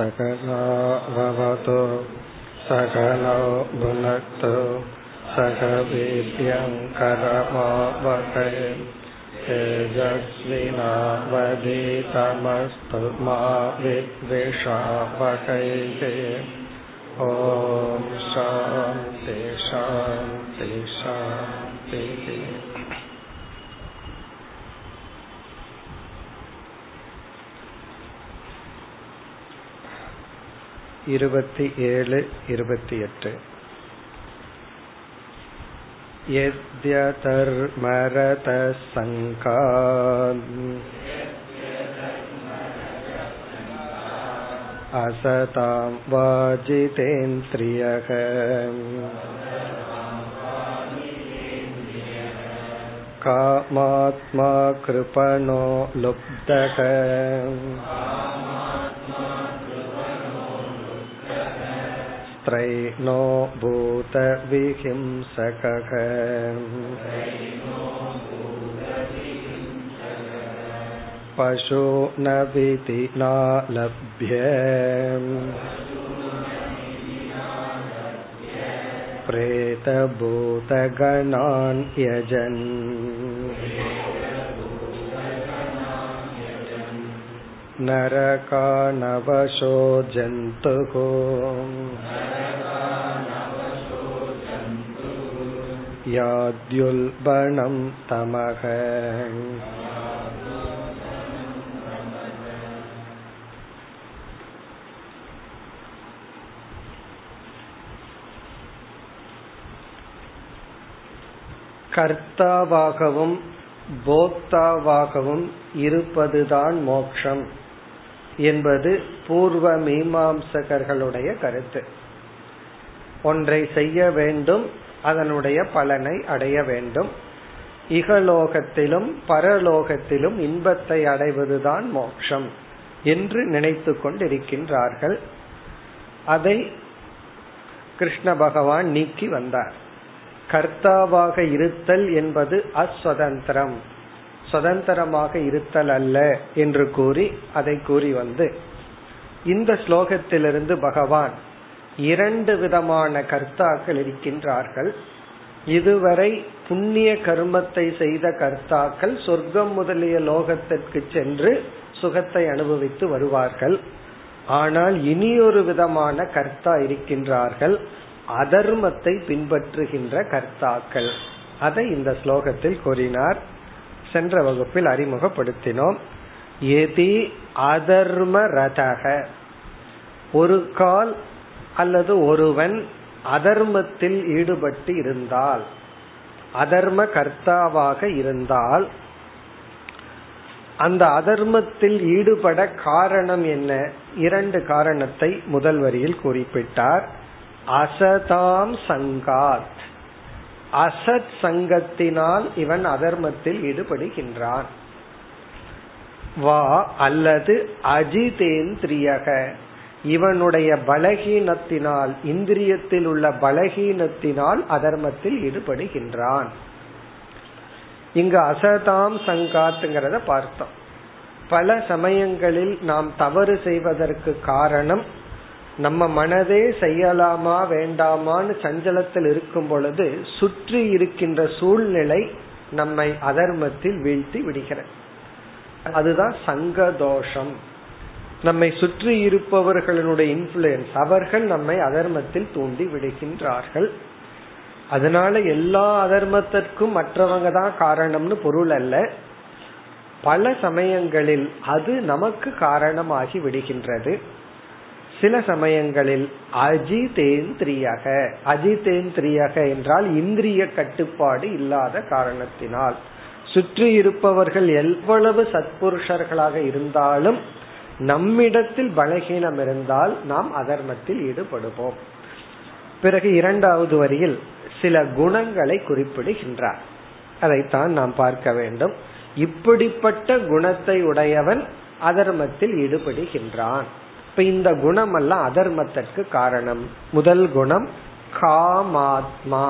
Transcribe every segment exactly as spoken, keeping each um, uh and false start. சகநோ பவது சகனோ புனக்து சக வீத்யம் கரமாவகை தேஜஸ்வினாவதீதமஸ்து மா வித்விஷாவகை. ஓம் சாந்தி சாந்தி சாந்தி. இருபத்தி ஏழு இருபத்தி எட்டு. அசதாம் வாஜிதேந்திரியக காமாத்மா கிருபணோ லுப்தக த்ரைணோ பூத விஹிம்சக. பசு நவிதி நாலப்யம் பிரேத பூத கணான் யஜன். நரகானவசோ ஜந்துகோ யாத்யுல்பணம் தமஹ. கர்த்தாவாகவும் போக்தாவாகவும் இருப்பதுதான் மோட்சம் என்பது பூர்வ மீமாம்சகர்களுடைய கருத்து. ஒன்றை செய்ய வேண்டும், அதனுடைய பலனை அடைய வேண்டும். இகலோகத்திலும் பரலோகத்திலும் இன்பத்தை அடைவதுதான் மோட்சம் என்று நினைத்து கொண்டிருக்கின்றார்கள். அதை கிருஷ்ண பகவான் நீக்கி வந்தார். கர்த்தாவாக இருத்தல் என்பது அஸ்வதந்திரம், சுதந்திரமாக இருத்தல் அல்ல என்று கூறி அதை கூறி வந்து இந்த ஸ்லோகத்திலிருந்து பகவான் இரண்டு விதமான கர்த்தாக்கள் இருக்கின்றார்கள். இதுவரை புண்ணிய கர்மத்தை செய்த கர்த்தாக்கள் சொர்க்கம் முதலிய லோகத்திற்கு சென்று சுகத்தை அனுபவித்து வருவார்கள். ஆனால் இனியொரு விதமான கர்த்தா இருக்கின்றார்கள், அதர்மத்தை பின்பற்றுகின்ற கர்த்தாக்கள். அதை இந்த ஸ்லோகத்தில் கூறினார். சென்ற வகுப்பில் அறிமுகப்படுத்தினோம். ஏதி அதர்ம ரதக, ஒரு கால் அல்லது ஒருவன் அதர்மத்தில் ஈடுபட்டு இருந்தால், அதர்ம கர்த்தாவாக இருந்தால், அந்த அதர்மத்தில் ஈடுபட காரணம் என்ன? இரண்டு காரணத்தை முதல் வரியில் குறிப்பிட்டார். அசதாம் சங்காத், அசத் சங்கத்தினால் இவன் அதர்மத்தில் ஈடுபடுகின்றான். வா அல்லது அஜிதேந்திரியக, இவனுடைய பலகீனத்தினால், இந்திரியத்தில் உள்ள பலகீனத்தினால் அதர்மத்தில் ஈடுபடுகின்றான். இங்கு அசதாம் சங்காத்ங்கிறத பார்த்தோம். பல சமயங்களில் நாம் தவறு செய்வதற்கு காரணம் நம்ம மனதே செய்யலாமா வேண்டாமான்னு சஞ்சலத்தில் இருக்கும் பொழுது சுற்றி இருக்கின்ற சூழ்நிலை நம்மை அதர்மத்தில் வீழ்த்தி விடுகிறது. அதுதான் சங்க தோஷம். நம்மை சுற்றி இருப்பவர்களுடைய இன்ஃப்ளூயன்ஸ், அவர்கள் நம்மை அதர்மத்தில் தூண்டி விடுகின்றார்கள். அதனால எல்லா அதர்மத்திற்கும் மற்றவங்க தான் காரணம்னு பொருள் அல்ல. பல சமயங்களில் அது நமக்கு காரணமாகி விடுகின்றது. சில சமயங்களில் அஜிதேந்திரியக, அஜிதேந்திரியக என்றால் இந்திரிய கட்டுப்பாடு இல்லாத காரணத்தினால், சுற்றி இருப்பவர்கள் எவ்வளவு சத்புருஷர்களாக இருந்தாலும் நம்மிடத்தில் பலகீனம் இருந்தால் நாம் அதர்மத்தில் ஈடுபடுவோம். பிறகு இரண்டாவது வரியில் சில குணங்களை குறிப்பிடுகின்றார். அதைத்தான் நாம் பார்க்க வேண்டும். இப்படிப்பட்ட குணத்தை உடையவன் அதர்மத்தில் ஈடுபடுகின்றான். இந்த குணம் எல்லாம் அதர்மத்திற்கு காரணம். முதல் குணம் காமாத்மா.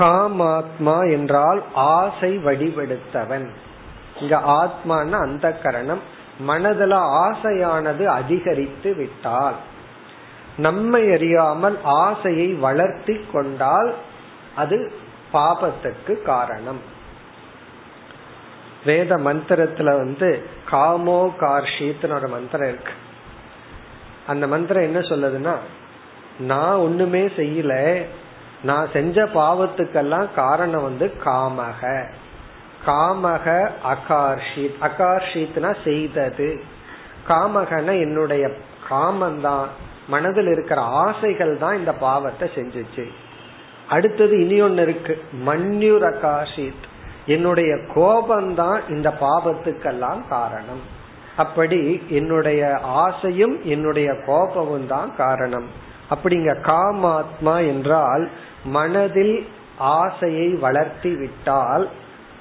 காமாத்மா என்றால் ஆசை வடிவெடுத்தவன். இங்க ஆத்மான அந்த கரணம், மனதுல ஆசையானது அதிகரித்து விட்டால், நம்மை அறியாமல் ஆசையை வளர்த்தி கொண்டால் அது பாபத்துக்கு காரணம். வேத மந்திரத்துல வந்து காமோ கார்ஷித்னு ஒரு மந்திரம் இருக்கு. அந்த மந்திரம் என்ன சொல்லுதுன்னா, நான் ஒண்ணுமே செய்யல, நான் செஞ்ச பாவத்துக்கெல்லாம் காரணம் வந்து காமக காமக அகார்ஷித். அகார்ஷித்னா செய்தது, காமகனா என்னுடைய காமந்தான், மனதில் இருக்கிற ஆசைகள் தான் இந்த பாவத்தை செஞ்சிச்சு. அடுத்தது இனி ஒன்னு இருக்கு, மன்யுர் அகார்ஷித், என்னுடைய கோபம்தான் இந்த பாவத்துக்கெல்லாம் காரணம். அப்படி என்னுடைய ஆசையும் என்னுடைய கோபமும் தான் காரணம். அப்படிங்க காமாத்மா என்றால் மனதில் ஆசையை வளர்த்தி விட்டால்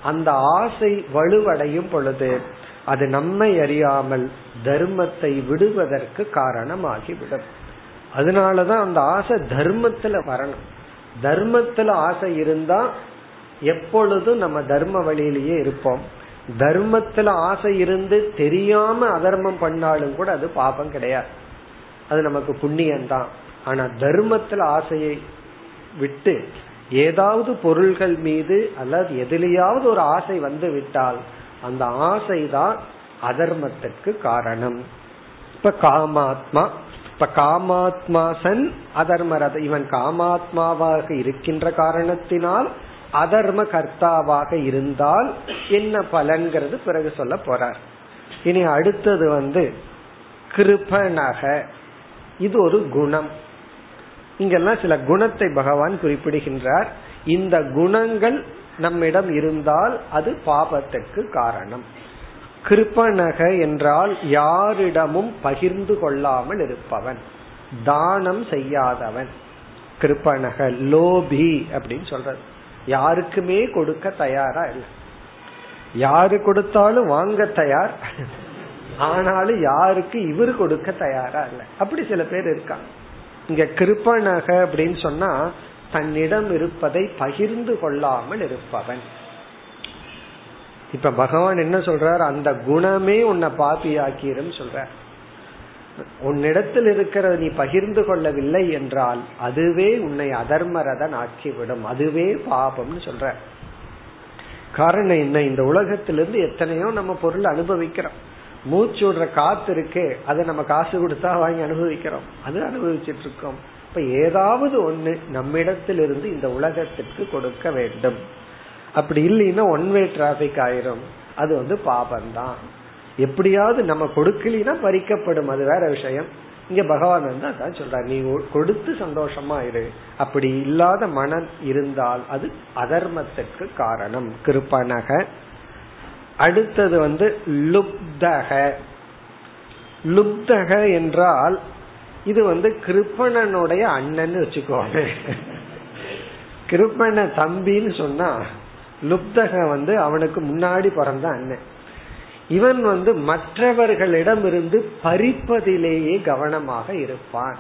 அந்த ஆசை வலுவடையும் பொழுது அது நம்மை அறியாமல் தர்மத்தை விடுவதற்கு காரணமாகிவிடும். அதனாலதான் அந்த ஆசை தர்மத்துல வரணும். தர்மத்துல ஆசை இருந்தா எப்பொழுதும் நம்ம தர்ம வழியிலேயே இருப்போம். தர்மத்துல ஆசை இருந்து தெரியாம அதர்மம் பண்ணாலும் கூட அது பாபம் கிடையாது, அது நமக்கு புண்ணியம்தான். ஆனா தர்மத்துல ஆசையை விட்டு ஏதாவது பொருள்கள் மீது அல்லது எதிலையாவது ஒரு ஆசை வந்து விட்டால் அந்த ஆசைதான் அதர்மத்துக்கு காரணம். இப்ப காமாத்மா, இப்ப காமாத்மா சன் அதர்மரத, இவன் காமாத்மாவாக இருக்கின்ற காரணத்தினால் அதர்ம கர்த்தாவாக இருந்தால் என்ன பலன்கிறது பிறகு சொல்ல போறார். இனி அடுத்தது வந்து கிருபணக, இது ஒரு குணம். இங்கெல்லாம் சில குணத்தை பகவான் குறிப்பிடுகின்றார். இந்த குணங்கள் நம்மிடம் இருந்தால் அது பாபத்துக்கு காரணம். கிருபணக என்றால் யாரிடமும் பகிர்ந்து கொள்ளாமல் இருப்பவன், தானம் செய்யாதவன். கிருபணக லோபி அப்படின்னு சொல்றது, யாருக்குமே கொடுக்க தயாரா இல்லை, யாரு கொடுத்தாலும் வாங்க தயார், ஆனாலும் யாருக்கு இவர் கொடுக்க தயாரா இல்லை. அப்படி சில பேர் இருக்காங்க. இங்க கிருபணக அப்படின்னு சொன்னா தன்னிடம் இருப்பதை பகிர்ந்து கொள்ளாமல் இருப்பவன். இப்ப பகவான் என்ன சொல்றார், அந்த குணமே உன்னை பாபியாக்கிரும் சொல்றார். உன்னிடத்தில் இருக்கிறது நீ பகிர்ந்து கொள்ளவில்லை என்றால் அதுவே உன்னை அதர்மரதன் ஆக்கிவிடும், அதுவே பாபம்னு சொல்ற. காரணம் என்ன, இந்த உலகத்திலிருந்து எத்தனையோ நம்ம பொருள் அனுபவிக்கிறோம். மூச்சு விடுற காத்து இருக்கே, அதை நம்ம காசு கொடுத்தா வாங்கி அனுபவிக்கிறோம், அது அனுபவிச்சுட்டு இருக்கோம். இப்ப ஏதாவது ஒண்ணு நம்மிடத்திலிருந்து இந்த உலகத்திற்கு கொடுக்க வேண்டும். அப்படி இல்லைன்னா ஒன் வே டிராபிக் ஆயிரும், அது வந்து பாபம்தான். எப்படியாவது நம்ம கொடுக்கலினா பறிக்கப்படும், அது வேற விஷயம். இங்க பகவான் வந்து அதான் சொல்றாரு, நீ கொடுத்து சந்தோஷமா இரு. அப்படி இல்லாத மனம் இருந்தால் அது அதர்மத்திற்கு காரணம், கிருபணக. அடுத்தது வந்து லுப்தக. லுப்தக என்றால் இது வந்து கிருபணனுடைய அண்ணன்னு வச்சுக்கோங்க. கிருபண தம்பின்னு சொன்னா லுப்தக வந்து அவனுக்கு முன்னாடி பிறந்த அண்ணன். இவன் வந்து மற்றவர்களிடம் இருந்து பறிப்பதிலேயே கவனமாக இருப்பான்.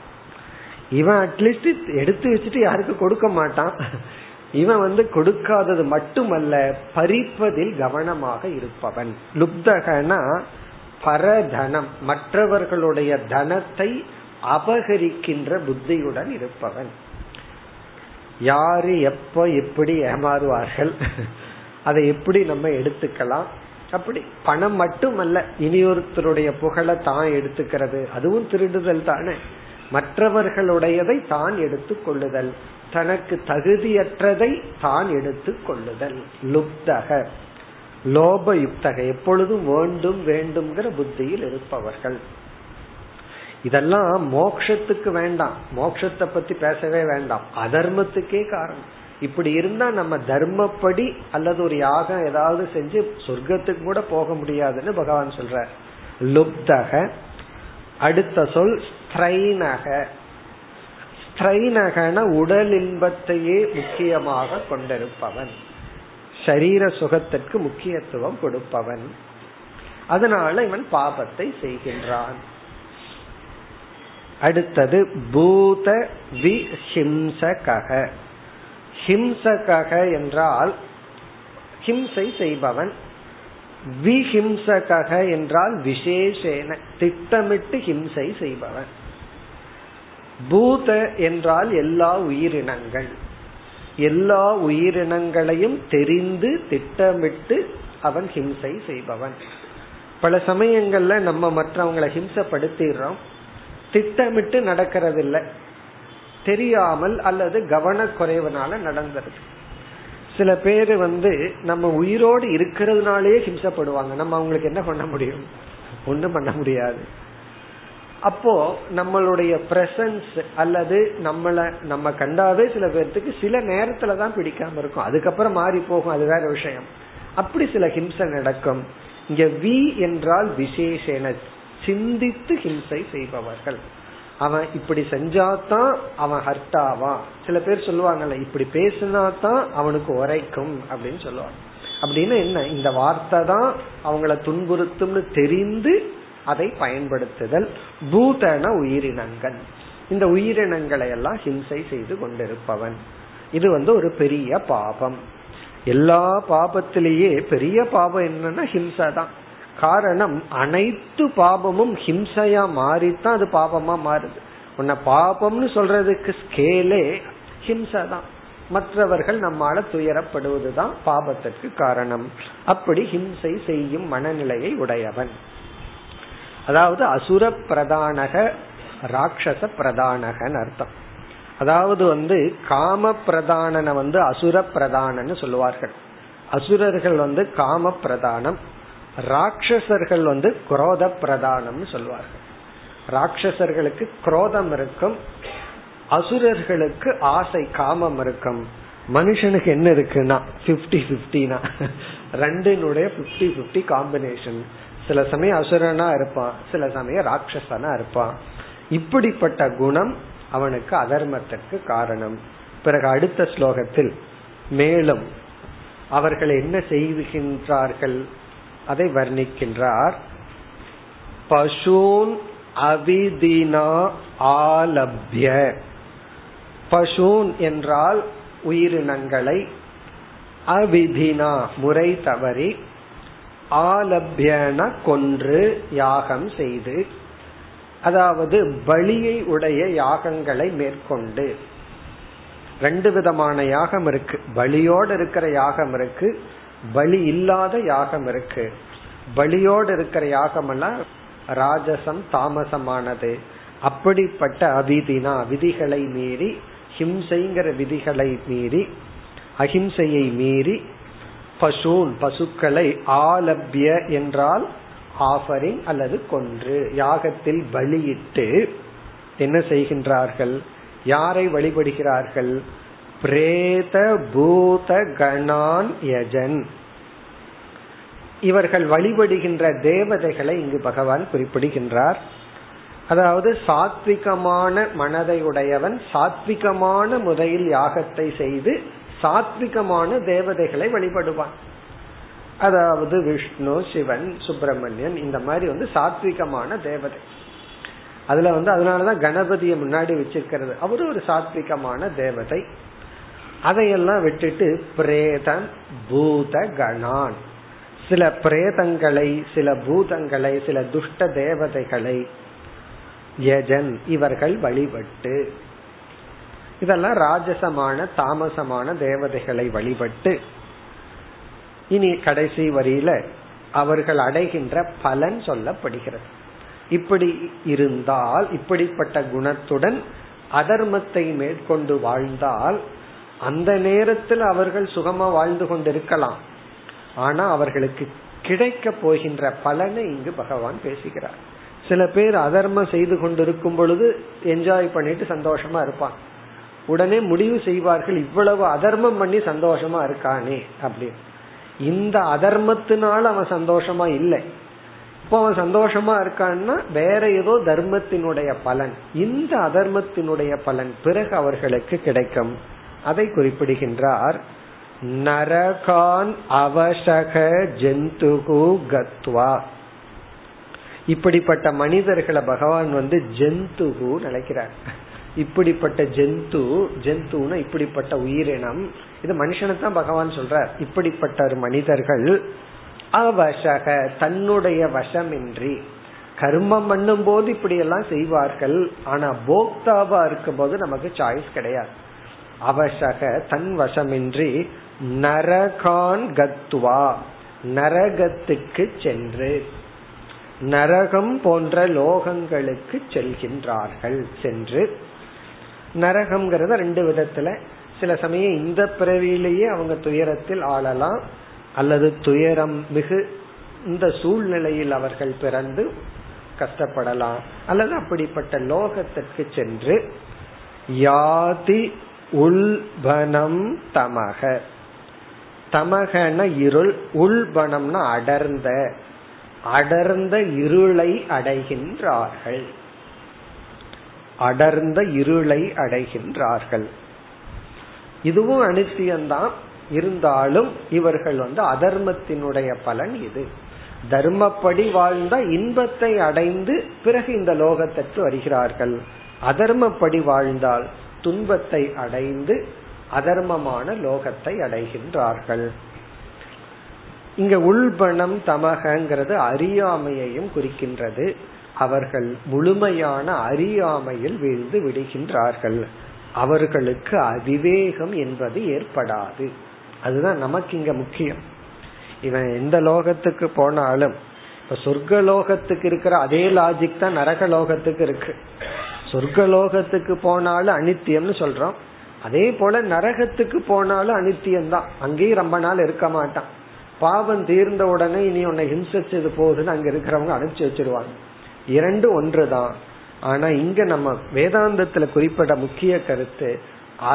இவன் அட்லீஸ்ட் எடுத்து வச்சுட்டு யாருக்கு கொடுக்க மாட்டான். இவன் வந்து கொடுக்காதது மட்டுமல்ல, பறிப்பதில் கவனமாக இருப்பவன். லுப்தகனா பரதனம், மற்றவர்களுடைய தனத்தை அபகரிக்கின்ற புத்தியுடன் இருப்பவன். யாரு எப்ப எப்படி ஏமாறுவார்கள், அதை எப்படி நம்ம எடுத்துக்கலாம். அப்படி பணம் மட்டுமல்ல, இனியொருத்தருடைய புகழை தான் எடுத்துக்கிறது, அதுவும் திருடுதல் தானே. மற்றவர்களுடையதை தான் எடுத்து கொள்ளுதல், தனக்கு தகுதியற்றதை தான் எடுத்து கொள்ளுதல் லுப்தக. லோபயுக்தக எப்பொழுதும் வேண்டும் வேண்டும்ங்கிற புத்தியில் இருப்பவர்கள். இதெல்லாம் மோட்சத்துக்கு வேண்டாம், மோட்சத்தை பத்தி பேசவே வேண்டாம், அதர்மத்துக்கே காரணம். இப்படி இருந்தா நம்ம தர்மப்படி அல்லது ஒரு யாகம் ஏதாவது செஞ்சு சொர்க்கத்துக்கு கூட போக முடியாதுன்னு பகவான் சொல்ற லுப்தக. அடுத்த சொல் ஸ்திரைனக. ஸ்திரைனகன உடல் இன்பத்தையே முக்கியமாக கொண்டிருப்பவன், சரீர சுகத்திற்கு முக்கியத்துவம் கொடுப்பவன். அதனால இவன் பாபத்தை செய்கின்றான். அடுத்தது பூத விஹிம்சக. ஹிம்சக என்றால் ஹிம்சை செய்பவன், விஹிம்சக என்றால் விசேஷேன திட்டமிட்டு ஹிம்சை செய்பவன். பூத என்றால் எல்லா உயிரினங்கள், எல்லா உயிரினங்களையும் தெரிந்து திட்டமிட்டு அவன் ஹிம்சை செய்பவன். பல சமயங்கள்ல நம்ம மற்றவங்களை ஹிம்சப்படுத்திடுறோம், திட்டமிட்டு நடக்கிறதில்லை, தெரியாமல் அல்லது கவனக்குறைவுனால நடந்துருது. சில பேரு வந்து நம்ம உயிரோடு இருக்கிறதுனாலே ஹிம்சப்படுவாங்க, நம்ம அவங்களுக்கு என்ன பண்ண முடியும், ஒன்றும் பண்ண முடியாது. அப்போ நம்மளுடைய பிரசன்ஸ் அல்லது நம்மளை நம்ம கண்டாவே சில பேர்த்துக்கு சில நேரத்துல தான் பிடிக்காம இருக்கும், அதுக்கப்புறம் மாறி போகும், அது வேற விஷயம். அப்படி சில ஹிம்சை நடக்கும். இங்க வி என்றால் விசேஷன, சிந்தித்து ஹிம்சை செய்பவர்கள். அவன் இப்படி செஞ்சாதான் அவன் ஹர்ட் ஆவான். சில பேர் சொல்லுவாங்கல்ல, இப்படி பேசினாதான் அவனுக்கு உரைக்கும் அப்படின்னு சொல்லுவாங்க. அப்படின்னு என்ன, இந்த வார்த்தை தான் அவங்கள துன்புறுத்தும்னு தெரிந்து அதை பயன்படுத்துதல். பூதன உயிரினங்கள், இந்த உயிரினங்களை எல்லாம் ஹிம்சை செய்து கொண்டிருப்பவன். இது வந்து ஒரு பெரிய பாபம். எல்லா பாபத்திலேயே பெரிய பாபம் என்னன்னா ஹிம்சை தான். காரணம், அனைத்து பாபமும் ஹிம்சையா மாறித்தான் அது பாபமா மாறுது. உன்னை பாபம்னு சொல்றதுக்கு ஸ்கேலே ஹிம்சை தான். மற்றவர்கள் நம்மால துயரப்படுவதுதான் பாபத்திற்கு காரணம். அப்படி ஹிம்சை செய்யும் மனநிலையை உடையவன், அதாவது அசுர பிரதானக ராட்சச பிரதானகன்னு அர்த்தம். அதாவது வந்து காம பிரதானனை வந்து அசுர பிரதானன்னு சொல்லுவார்கள். அசுரர்கள் வந்து காம பிரதானம், ராட்சசர்கள் வந்து குரோத பிரதானம்னு சொல்வார்கள். ராட்சசர்களுக்கு குரோதம் இருக்கும், அசுரர்களுக்கு ஆசை காமம் இருக்கும். மனுஷனுக்கு என்ன இருக்குன்னா பிப்டி பிப்டினா ரெண்டினுடைய பிப்டி பிப்டி காம்பினேஷன். சில சமயம் அசுரனா இருப்பான், சில சமயம் ராட்சசனா இருப்பான். இப்படிப்பட்ட குணம் அவனுக்கு அதர்மத்திற்கு காரணம். பிறகு அடுத்த ஸ்லோகத்தில் மேலும் அவர்கள் என்ன செய்கின்றார்கள் அதை வர்ணிக்கின்றார். பசூன் அவிதினா ஆலப்ய, பசூன் என்றால் உயிரினங்களை, அவிதினா முறை தவறி, ஆலப்யன கொன்று, யாகம் செய்து, அதாவது பலியை உடைய யாகங்களை மேற்கொண்டு. ரெண்டு விதமான யாகம் இருக்கு, பலியோடு இருக்கிற யாகம் இருக்கு, பலி இல்லாத யாகம் இருக்கு. பலியோடு இருக்கிற யாகம்னா ராஜசம் தாமசமானது. அப்படிப்பட்ட அவிதினா விதிகளை மீறி, ஹிம்சைங்கிற விதிகளை மீறி, அஹிம்சையை மீறி பசூன் பசுக்களை, ஆலப்ய என்றால் ஆஃபரிங் அல்லது கொன்று, யாகத்தில் பலியிட்டு என்ன செய்கின்றார்கள், யாரை வழிபடுகிறார்கள், பிரேத பூத கணான் யஜன். இவர்கள் வழிபடுகின்ற தேவதைகளை இங்கு பகவான் குறிப்பிடுகின்றார். அதாவது சாத்விகமான மனதை உடையவன் சாத்விகமான முறையில் யாகத்தை செய்து சாத்விகமான தேவதைகளை வழிபடுவான். அதாவது விஷ்ணு, சிவன், சுப்பிரமணியன், இந்த மாதிரி வந்து சாத்விகமான தேவதை. அதுல வந்து அதனாலதான் கணபதியை முன்னாடி வச்சிருக்கிறது, அவரு ஒரு சாத்விகமான தேவதை. அதையெல்லாம் விட்டுட்டு பிரேதம் பூத கணான், சில பிரேதங்களை, சில பூதங்களை, சில துஷ்ட தேவதைகளை யஜன் இவர்கள் வழிபட்டு, இதெல்லாம் ராஜசமான தாமசமான தேவதைகளை வழிபட்டு. இனி கடைசி வரியில அவர்கள் அடைகின்ற பலன் சொல்லப்படுகிறது. இப்படி இருந்தால், இப்படிப்பட்ட குணத்துடன் அதர்மத்தை மேற்கொண்டு வாழ்ந்தால், அந்த நேரத்தில் அவர்கள் சுகமா வாழ்ந்து கொண்டிருக்கலாம், ஆனா அவர்களுக்கு கிடைக்க போகின்ற பலனை இங்கு பகவான் பேசுகிறார். சில பேர் அதர்மம் செய்து கொண்டிருக்கும் பொழுது என்ஜாய் பண்ணிட்டு சந்தோஷமா இருப்பான், உடனே முடிவு செய்வார்கள் இவ்வளவு அதர்மம் பண்ணி சந்தோஷமா இருக்கானே அப்படின்னு. இந்த அதர்மத்தினால அவன் சந்தோஷமா இல்லை, இப்போ அவன் சந்தோஷமா இருக்கான்னா வேற ஏதோ தர்மத்தினுடைய பலன், இந்த அதர்மத்தினுடைய பலன் பிறகு அவர்களுக்கு கிடைக்கும். அதை குறிப்பிடுகின்றார். நரகான் அவசக ஜந்துகு கத்வா, இப்படிப்பட்ட மனிதர்களை பகவான் வந்து ஜந்துகு நினைக்கிறார். இப்படிப்பட்ட ஜந்து, ஜந்துனா இப்படிப்பட்ட உயிரினம், இது மனுஷனை தான் பகவான் சொல்றார். இப்படிப்பட்ட ஒரு மனிதர்கள் அவசக தன்னுடைய வசமின்றி. கர்மம் பண்ணும் போது இப்படி எல்லாம் செய்வார்கள், ஆனா போக்தாவா இருக்கும் போது நமக்கு சாய்ஸ் கிடையாது. அவசக தன் வசமின்றி நரகான் கத்துவா, நரகத்துக்கு சென்று, நரகம் போன்ற லோகங்களுக்கு செல்கின்றார்கள். சென்று நரகம்ங்கிறத ரெண்டு விதத்துல, சில சமயம் இந்த பிறவியிலேயே அவங்க துயரத்தில் ஆளலாம், அல்லது துயரம் மிகு இந்த சூழ்நிலையில் அவர்கள் பிறந்து கஷ்டப்படலாம், அல்லது அப்படிப்பட்ட லோகத்திற்கு சென்று யாதி உள்பனம் தமக, தமகன இருள், உள்பனம்னா அடர்ந்த, அடர்ந்த இருளை அடைகின்றார்கள். அடர்ந்த இருளை அடைகின்றார்கள். இதுவும் அனித்தியம்தான், இருந்தாலும் இவர்கள் வந்து அதர்மத்தினுடைய பலன் இது. தர்மப்படி வாழ்ந்த இன்பத்தை அடைந்து பிறகு இந்த லோகத்திற்கு வருகிறார்கள், அதர்மப்படி வாழ்ந்தால் துன்பத்தை அடைந்து அதர்மமான லோகத்தை அடைகின்றார்கள். இங்க உள்பணம் தமகங்கிறது அறியாமையையும் குறிக்கின்றது. அவர்கள் முழுமையான அறியாமையில் வீழ்ந்து விடுகின்றார்கள். அவர்களுக்கு அதிவேகம் என்பது ஏற்படாது. அதுதான் நமக்கு இங்க முக்கியம். இவன் எந்த லோகத்துக்கு போனாலும், இப்ப சொர்க்க லோகத்துக்கு இருக்கிற அதே லாஜிக் தான் நரக லோகத்துக்கு இருக்கு. சொர்க்க லோகத்துக்கு போனாலும் அனித்தியம்னு சொல்றோம், அதே போல நரகத்துக்கு போனாலும் அனித்தியம்தான். அங்கேயும் ரொம்ப நாள் இருக்க மாட்டான். பாவம் தீர்ந்த உடனே இனி உன்னை ஹிம்சிச்சது போகுதுன்னு அங்க இருக்கிறவங்க அனுப்பிச்சு வச்சிருவாங்க. இரண்டு ஒன்றுதான். ஆனா இங்க நம்ம வேதாந்தத்துல குறிப்பிட்ட முக்கிய கருத்து,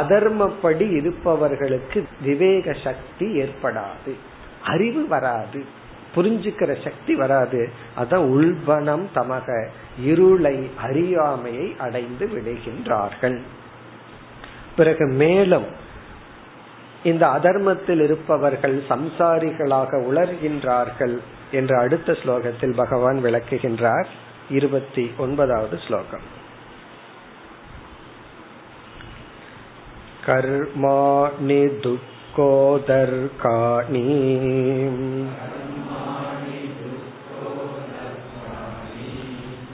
அதர்மப்படி இருப்பவர்களுக்கு விவேக சக்தி ஏற்படாது, அறிவு வராது, புரிஞ்சுக்கிற சக்தி வராது. அதான் உள்பனம் தமக, இருளை அறியாமையை அடைந்து விடுகின்றார்கள். பிறகு மேலும் இந்த அதர்மத்தில் இருப்பவர்கள் சம்சாரிகளாக உலர்கின்றார்கள் என்று அடுத்த ஸ்லோகத்தில் பகவான் விளக்குகின்றார். இருபத்தி ஒன்பதாவது ஸ்லோகம். கர்மாணி துக்கோதர்காணி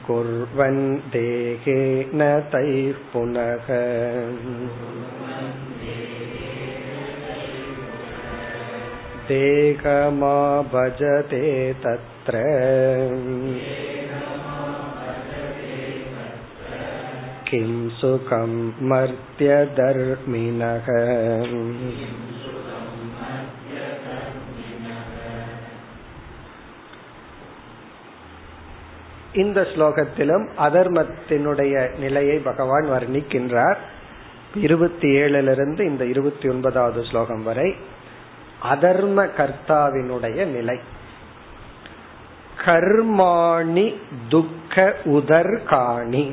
குர்வன் தேகேன தைப் புனக தேகமா பஜதே தத்ர கிம் சுகம் மர்த்ய தர்மினக. இந்த ஸ்லோகத்திலும் அதர்மத்தினுடைய நிலையை பகவான் வர்ணிக்கின்றார். இருபத்தி ஏழிலிருந்து இந்த இருபத்தி ஒன்பதாவது ஸ்லோகம் வரை அதர்ம கர்த்தாவினுடைய நிலை. கர்மாணி துக்க உதர்காணி,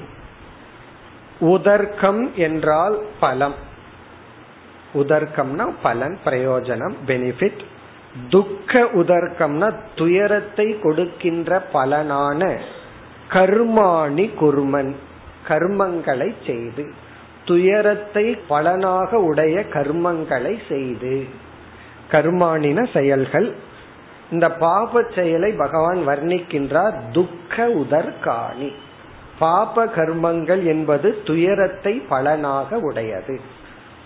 உதர்க்கம் என்றால் பலம், உதர்க்கம்னா பலன், பிரயோஜனம், பெனிஃபிட். துக்க உதர்க்கம்னா துயரத்தை கொடுக்கின்ற பலனான கர்மாணி குர்மன், கர்மங்களை செய்து, துயரத்தை பலனாக உடைய கர்மங்களை செய்து. கர்மானின செயல்கள். இந்த பாப செயலை பகவான் வர்ணிக்கின்றார் துக்க உதர்காணி. பாப கர்மங்கள் என்பது துயரத்தை பலனாக உடையது.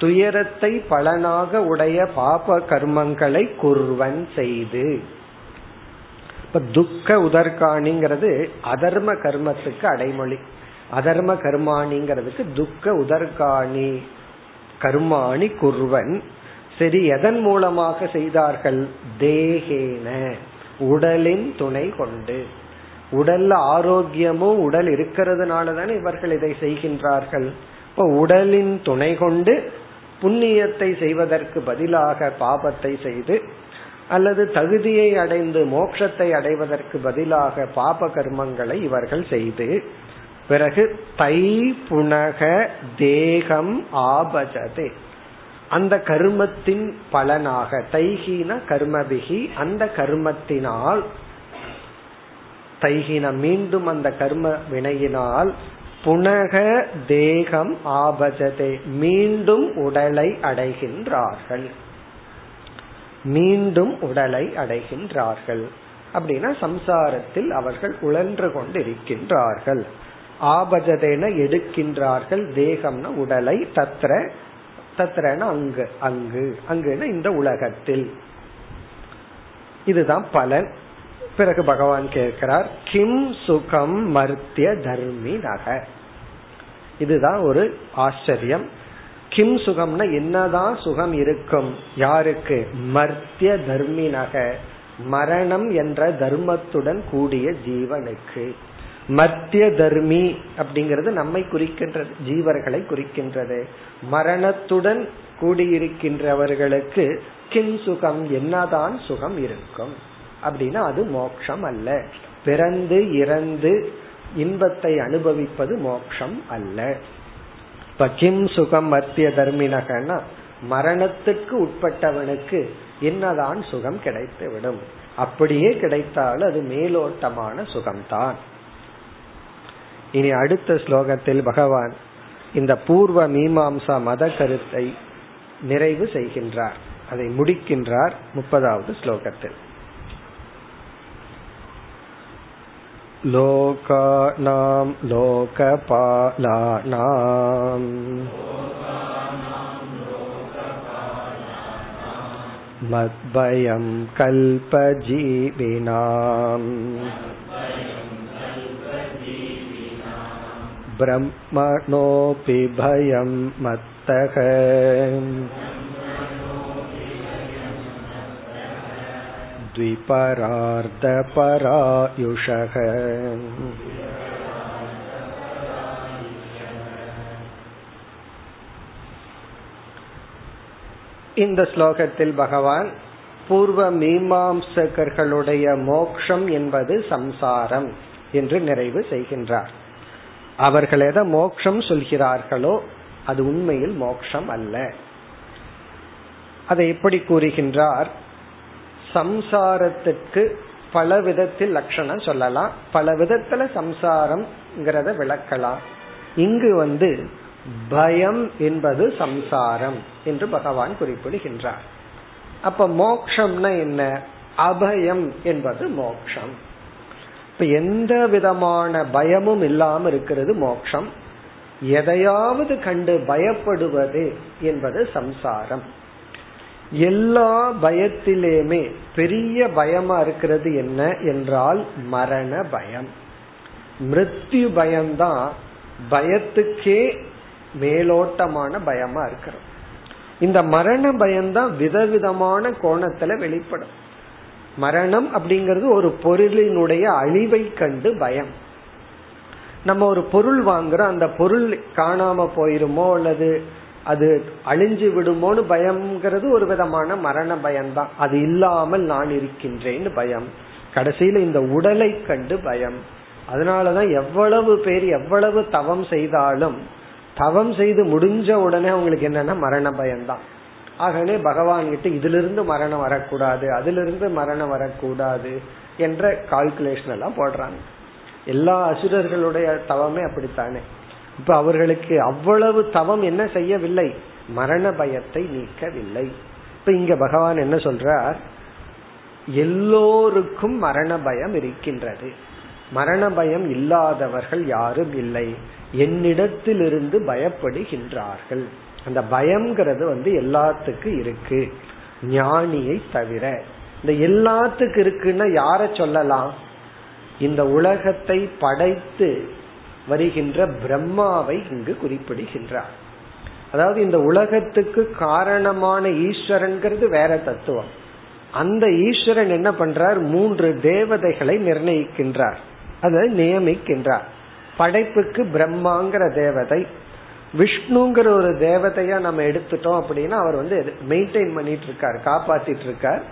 துயரத்தை பலனாக உடைய பாப கர்மங்களை குர்வன் செய்து. இப்ப துக்க உதர்காணிங்கிறது அதர்ம கர்மத்துக்கு அடைமொழி. அதர்ம கர்மாணிங்கிறதுக்கு துக்க உதர்காணி கர்மாணி குர்வன். சரி, எதன் மூலமாக செய்தார்கள்? தேகேன, உடலின் துணை கொண்டு. உடல்ல ஆரோக்கியமும் உடல் இருக்கிறதுனால தானே இவர்கள் இதை செய்கின்றார்கள். இப்போ உடலின் துணை கொண்டு புண்ணியத்தை செய்வதற்கு பதிலாக பாபத்தை செய்து, அல்லது தகுதியை அடைந்து மோட்சத்தை அடைவதற்கு பதிலாக பாப கர்மங்களை இவர்கள் செய்து, பிறகு தை புனக தேகம் ஆபஜதே, அந்த கர்மத்தின் பலனாக, தைஹீன கர்மபிகி, அந்த கர்மத்தினால், தைஹீன மீண்டும் அந்த கர்ம வினையினால், புனக தேகம் ஆபஜதே மீண்டும் உடலை அடைகின்றார்கள். மீண்டும் உடலை அடைகின்றார்கள். அப்படின்னா சம்சாரத்தில் அவர்கள் உழன்று கொண்டு இருக்கின்றார்கள். ஆபஜதேன எடுக்கின்றார்கள், தேகம்னா உடலை, தத்ர தத்ரனா அங்கு அங்கு அங்குனா இந்த உலகத்தில். இதுதான் பலன். பிறகு பகவான் கேட்கிறார், கிம் சுகம் மர்த்திய தர்மி நக. இதுதான் ஒரு ஆச்சரியம். கிம் சுகம்னா என்னதான் சுகம் இருக்கும் யாருக்கு? மர்த்திய தர்மி நக, மரணம் என்ற தர்மத்துடன் கூடிய ஜீவனுக்கு. மத்திய தர்மி அப்படிங்கிறது நம்மை குறிக்கின்ற ஜீவர்களை குறிக்கின்றது. மரணத்துடன் கூடியிருக்கின்றவர்களுக்கு கிம் சுகம், என்னதான் சுகம் இருக்கும் அப்படின்னா அது மோட்சம் அல்ல. பிறந்து இறந்து இன்பத்தை அனுபவிப்பது மோட்சம் அல்ல. இப்ப கிம் சுகம் மத்திய தர்மினகன்னா மரணத்துக்கு உட்பட்டவனுக்கு என்னதான் சுகம் கிடைத்து விடும், அப்படியே கிடைத்தாலும் அது மேலோட்டமான சுகம்தான். இனி அடுத்த ஸ்லோகத்தில் பகவான் இந்த பூர்வ மீமாம்சா மத கருத்தை நிறைவு செய்கின்றார், அதை முடிக்கின்றார் முப்பதாவது ஸ்லோகத்தில். லோகானாம் லோகபாலானாம் மத்பயம் கல்பஜீவினாம் பிரம்மணோபி பயம் மத்தக த்விபரார்த்த பராயுஷக. இந்த ஸ்லோகத்தில் பகவான் பூர்வ மீமாம்சகர்களுடைய மோக்ஷம் என்பது சம்சாரம் என்று நிறைவு செய்கின்றார். அவர்கள் எதை மோக்ஷம் சொல்கிறார்களோ அது உண்மையில் மோக்ஷம் அல்ல. அதை எப்படி கூறுகின்றார்? சம்சாரத்துக்கு பல விதத்தில் லட்சணம் சொல்லலாம், பல விதத்துல சம்சாரம்ங்கிறத விளக்கலாம். இங்கு வந்து பயம் என்பது சம்சாரம் என்று பகவான் குறிப்பிடுகின்றார். அப்ப மோக்ஷம்னா என்ன? அபயம் என்பது மோக்ஷம். இப்ப எந்த விதமான பயமும் இல்லாம இருக்கிறது மோக்ஷம். எதையாவது கண்டு பயப்படுவது என்பது சம்சாரம். எல்லா பயத்திலேயுமே பெரிய பயமா இருக்கிறது என்ன என்றால் மரண பயம், மிருத்யு பயம்தான் பயத்துக்கே மேலோட்டமான பயமா இருக்கிறது. இந்த மரண பயம்தான் விதவிதமான கோணத்துல வெளிப்படும். மரணம் அப்படிங்கிறது ஒரு பொருளினுடைய அழிவை கண்டு பயம். நம்ம ஒரு பொருள் வாங்குறோம், அந்த பொருள் காணாம போயிருமோ அல்லது அது அழிஞ்சு விடுமோன்னு பயம்ங்கிறது ஒரு விதமான மரண பயம்தான். அது இல்லாமல் நான் இருக்கின்றேன்னு பயம், கடைசியில இந்த உடலை கண்டு பயம். அதனாலதான் எவ்வளவு பேர் எவ்வளவு தவம் செய்தாலும் தவம் செய்து முடிஞ்ச உடனே அவங்களுக்கு என்னன்னா மரண பயம்தான். ஆகவே பகவான் கிட்ட இதுல இருந்து மரணம் வரக்கூடாது, அதுல இருந்து மரணம் வரக்கூடாது என்ற கால்குலேஷன் எல்லாம் போடுறாங்க. எல்லா அசுரர்களுடைய தவமே அப்படித்தானே. இப்ப அவர்களுக்கு அவ்வளவு தவம் என்ன செய்யவில்லை, மரண பயத்தை நீக்கவில்லை. இப்ப இங்க பகவான் என்ன சொல்றார்? எல்லோருக்கும் மரண பயம் இருக்கின்றது, மரண பயம் இல்லாதவர்கள் யாரும் இல்லை. என்னிடத்திலிருந்து பயப்படுகின்றார்கள். அந்த பயம்ங்கிறது வந்து எல்லாத்துக்கும் இருக்கு, ஞானியை தவிர. இந்த எல்லாத்துக்கு இருக்குன்னா யார சொல்லலாம்? இந்த உலகத்தை படைத்து வருகின்ற பிரம்மாவை இங்கு குறிப்பிடுகின்றார். அதாவது இந்த உலகத்துக்கு காரணமான ஈஸ்வரன்கிறது வேற தத்துவம். அந்த ஈஸ்வரன் என்ன பண்றார்? மூன்று தேவதைகளை நிர்ணயிக்கின்றார், அதை நியமிக்கின்றார். படைப்புக்கு பிரம்மாங்கிற தேவதை, விஷ்ணுங்கிற ஒரு தேவதையா நம்ம எடுத்துட்டோம் அப்படின்னா அவர் வந்து மெயின்டைன் பண்ணிட்டு இருக்கார், காப்பாத்திட்டு இருக்கார்.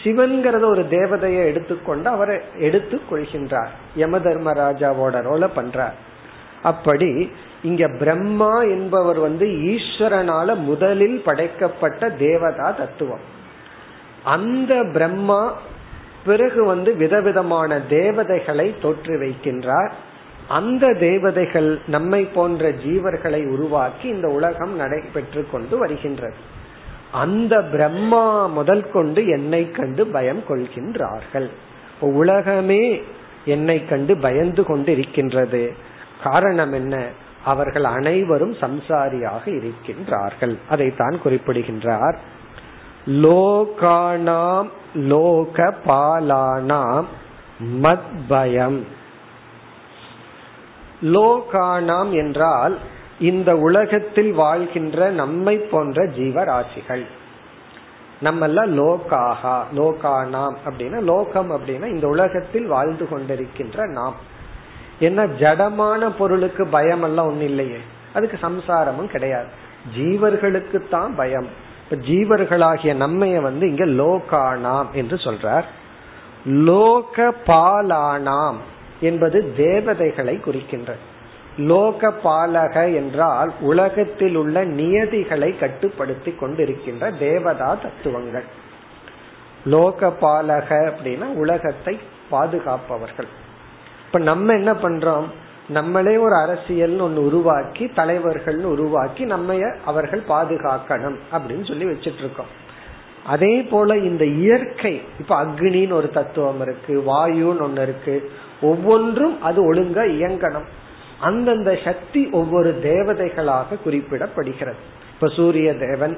சிவன்கிறத ஒரு தேவதையை எடுத்துக்கொண்டு அவரை எடுத்து கொள்கின்றார், யம தர்ம ராஜாவோட ரோல பண்றார். அப்படி இங்க பிரம்மா என்பவர் வந்து ஈஸ்வரனால முதலில் படைக்கப்பட்ட தேவதா தத்துவம். அந்த பிரம்மா பிறகு வந்து விதவிதமான தேவதைகளை தோற்று வைக்கின்றார். அந்த தேவதைகள் நம்மை போன்ற ஜீவர்களை உருவாக்கி இந்த உலகம் நடைபெற்று கொண்டு வருகின்றது. அந்த பிரம்மா முதல் கொண்டு என்னை கண்டு பயம் கொள்கின்றார்கள். உலகமே என்னை கண்டு பயந்து கொண்டு இருக்கின்றது. காரணம் என்ன? அவர்கள் அனைவரும் சம்சாரியாக இருக்கின்றார்கள். அதைத்தான் குறிப்பிடுகின்றார். லோகானாம் லோக பாலானாம் மத் பயம். லோகானாம் என்றால் இந்த உலகத்தில் வாழ்கின்ற நம்மை போன்ற ஜீவராசிகள். நம்ம எல்லாம் லோகாஹா. லோகானாம் அப்படின்னா லோகம் அப்படின்னா இந்த உலகத்தில் வாழ்ந்து கொண்டிருக்கின்ற நாம். என்ன ஜடமான பொருளுக்கு பயம் எல்லாம் ஒண்ணு இல்லையே, அதுக்கு சம்சாரமும் கிடையாது. ஜீவர்களுக்குத்தான் பயம். இப்ப ஜீவர்களாகிய நம்மைய வந்து இங்க லோகானாம் என்று சொல்றார். லோக பாலானாம் என்பது தேவதைகளை குறிக்கின்ற. லோக பாலக என்றால் உலகத்தில் உள்ள நியதிகளை கட்டுப்படுத்தி கொண்டிருக்கின்ற தேவதா தத்துவங்கள். லோக பாலக அப்படின்னா உலகத்தை பாதுகாப்பவர்கள். இப்ப நம்ம என்ன பண்றோம்? நம்மளே ஒரு அரசியல் ஒன்னு உருவாக்கி, தலைவர்கள் உருவாக்கி நம்மைய அவர்கள் பாதுகாக்கணும் அப்படின்னு சொல்லி வச்சிட்டு இருக்கோம். அதே போல இந்த இயற்கை, இப்ப அக்னின்னு ஒரு தத்துவம் இருக்கு, வாயுன்னு ஒன்னு இருக்கு, ஒவ்வொன்றும் அது ஒழுங்கா இயங்கணும். அந்தந்த சக்தி ஒவ்வொரு தேவதைகளாக குறிப்பிடப்படுகிறது. இப்ப சூரிய தேவன்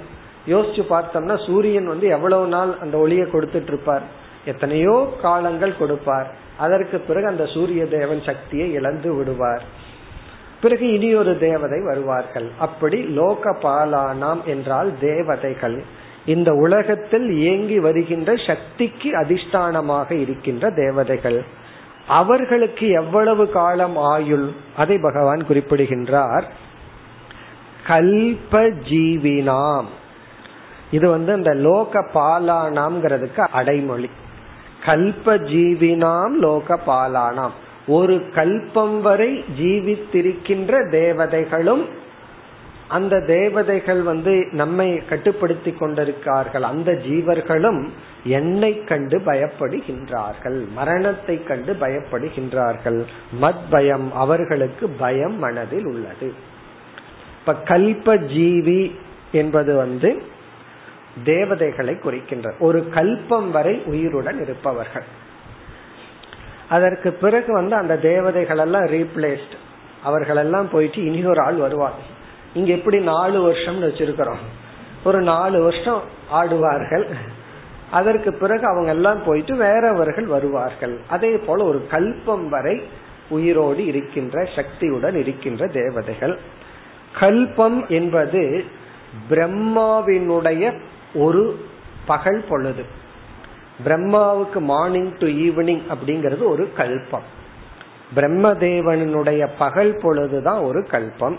யோசிச்சு பார்த்தோம்னா சூரியன் வந்து எவ்வளவு நாள் அந்த ஒளியை கொடுத்துட்டு இருப்பார்? எத்தனையோ காலங்கள் கொடுப்பார். அதற்கு பிறகு அந்த சூரிய தேவன் சக்தியை இழந்து விடுவார். பிறகு இனி ஒரு தேவதை வருவார்கள். அப்படி லோக பாலானாம் என்றால் தேவதைகள், இந்த உலகத்தில் இயங்கி வருகின்ற சக்திக்கு அதிஷ்டானமாக இருக்கின்ற தேவதைகள். அவர்களுக்கு எவ்வளவு காலம் ஆயுள்? அதை பகவான் குறிப்பிடுகின்றார். கல்ப ஜீவினாம். இது வந்து அந்த லோக பாலானாம்ங்கிறதுக்கு அடைமொழி. கல்ப ஜீவினாம் லோக பாலானாம். ஒரு கல்பம் வரை ஜீவித்திருக்கின்ற தேவதைகளும், அந்த தேவதைகள் வந்து நம்மை கட்டுப்படுத்தி கொண்டிருக்கார்கள், அந்த ஜீவர்களும் என்னை கண்டு பயப்படுகின்றார்கள், மரணத்தை கண்டு பயப்படுகின்றார்கள். மத் பயம், அவர்களுக்கு பயம் மனதில் உள்ளது. இப்ப கல்ப ஜீவி என்பது வந்து தேவதைகளை குறிக்கின்ற ஒரு கல்பம் வரை உயிருடன் இருப்பவர்கள். அதற்கு பிறகு வந்து அந்த தேவதைகள் எல்லாம் ரீப்ளேஸ்ட், அவர்களெல்லாம் போயிட்டு இனியொரு ஆள் வருவாங்க. இங்க எப்படி நாலு வருஷம்னு வச்சிருக்கிறோம், ஒரு நாலு வருஷம் ஆடுவார்கள். அதற்கு பிறகு அவங்க எல்லாம் போயிட்டு வேறவர்கள் வருவார்கள். அதே போல ஒரு கல்பம் வரை உயிரோடு இருக்கின்ற சக்தியுடன் இருக்கின்ற தேவதைகள். கல்பம் என்பது பிரம்மாவினுடைய ஒரு பகல் பொழுது. பிரம்மாவுக்கு மார்னிங் டு ஈவினிங் அப்படிங்கிறது ஒரு கல்பம். பிரம்மதேவனுடைய பகல் பொழுதுதான் ஒரு கல்பம்.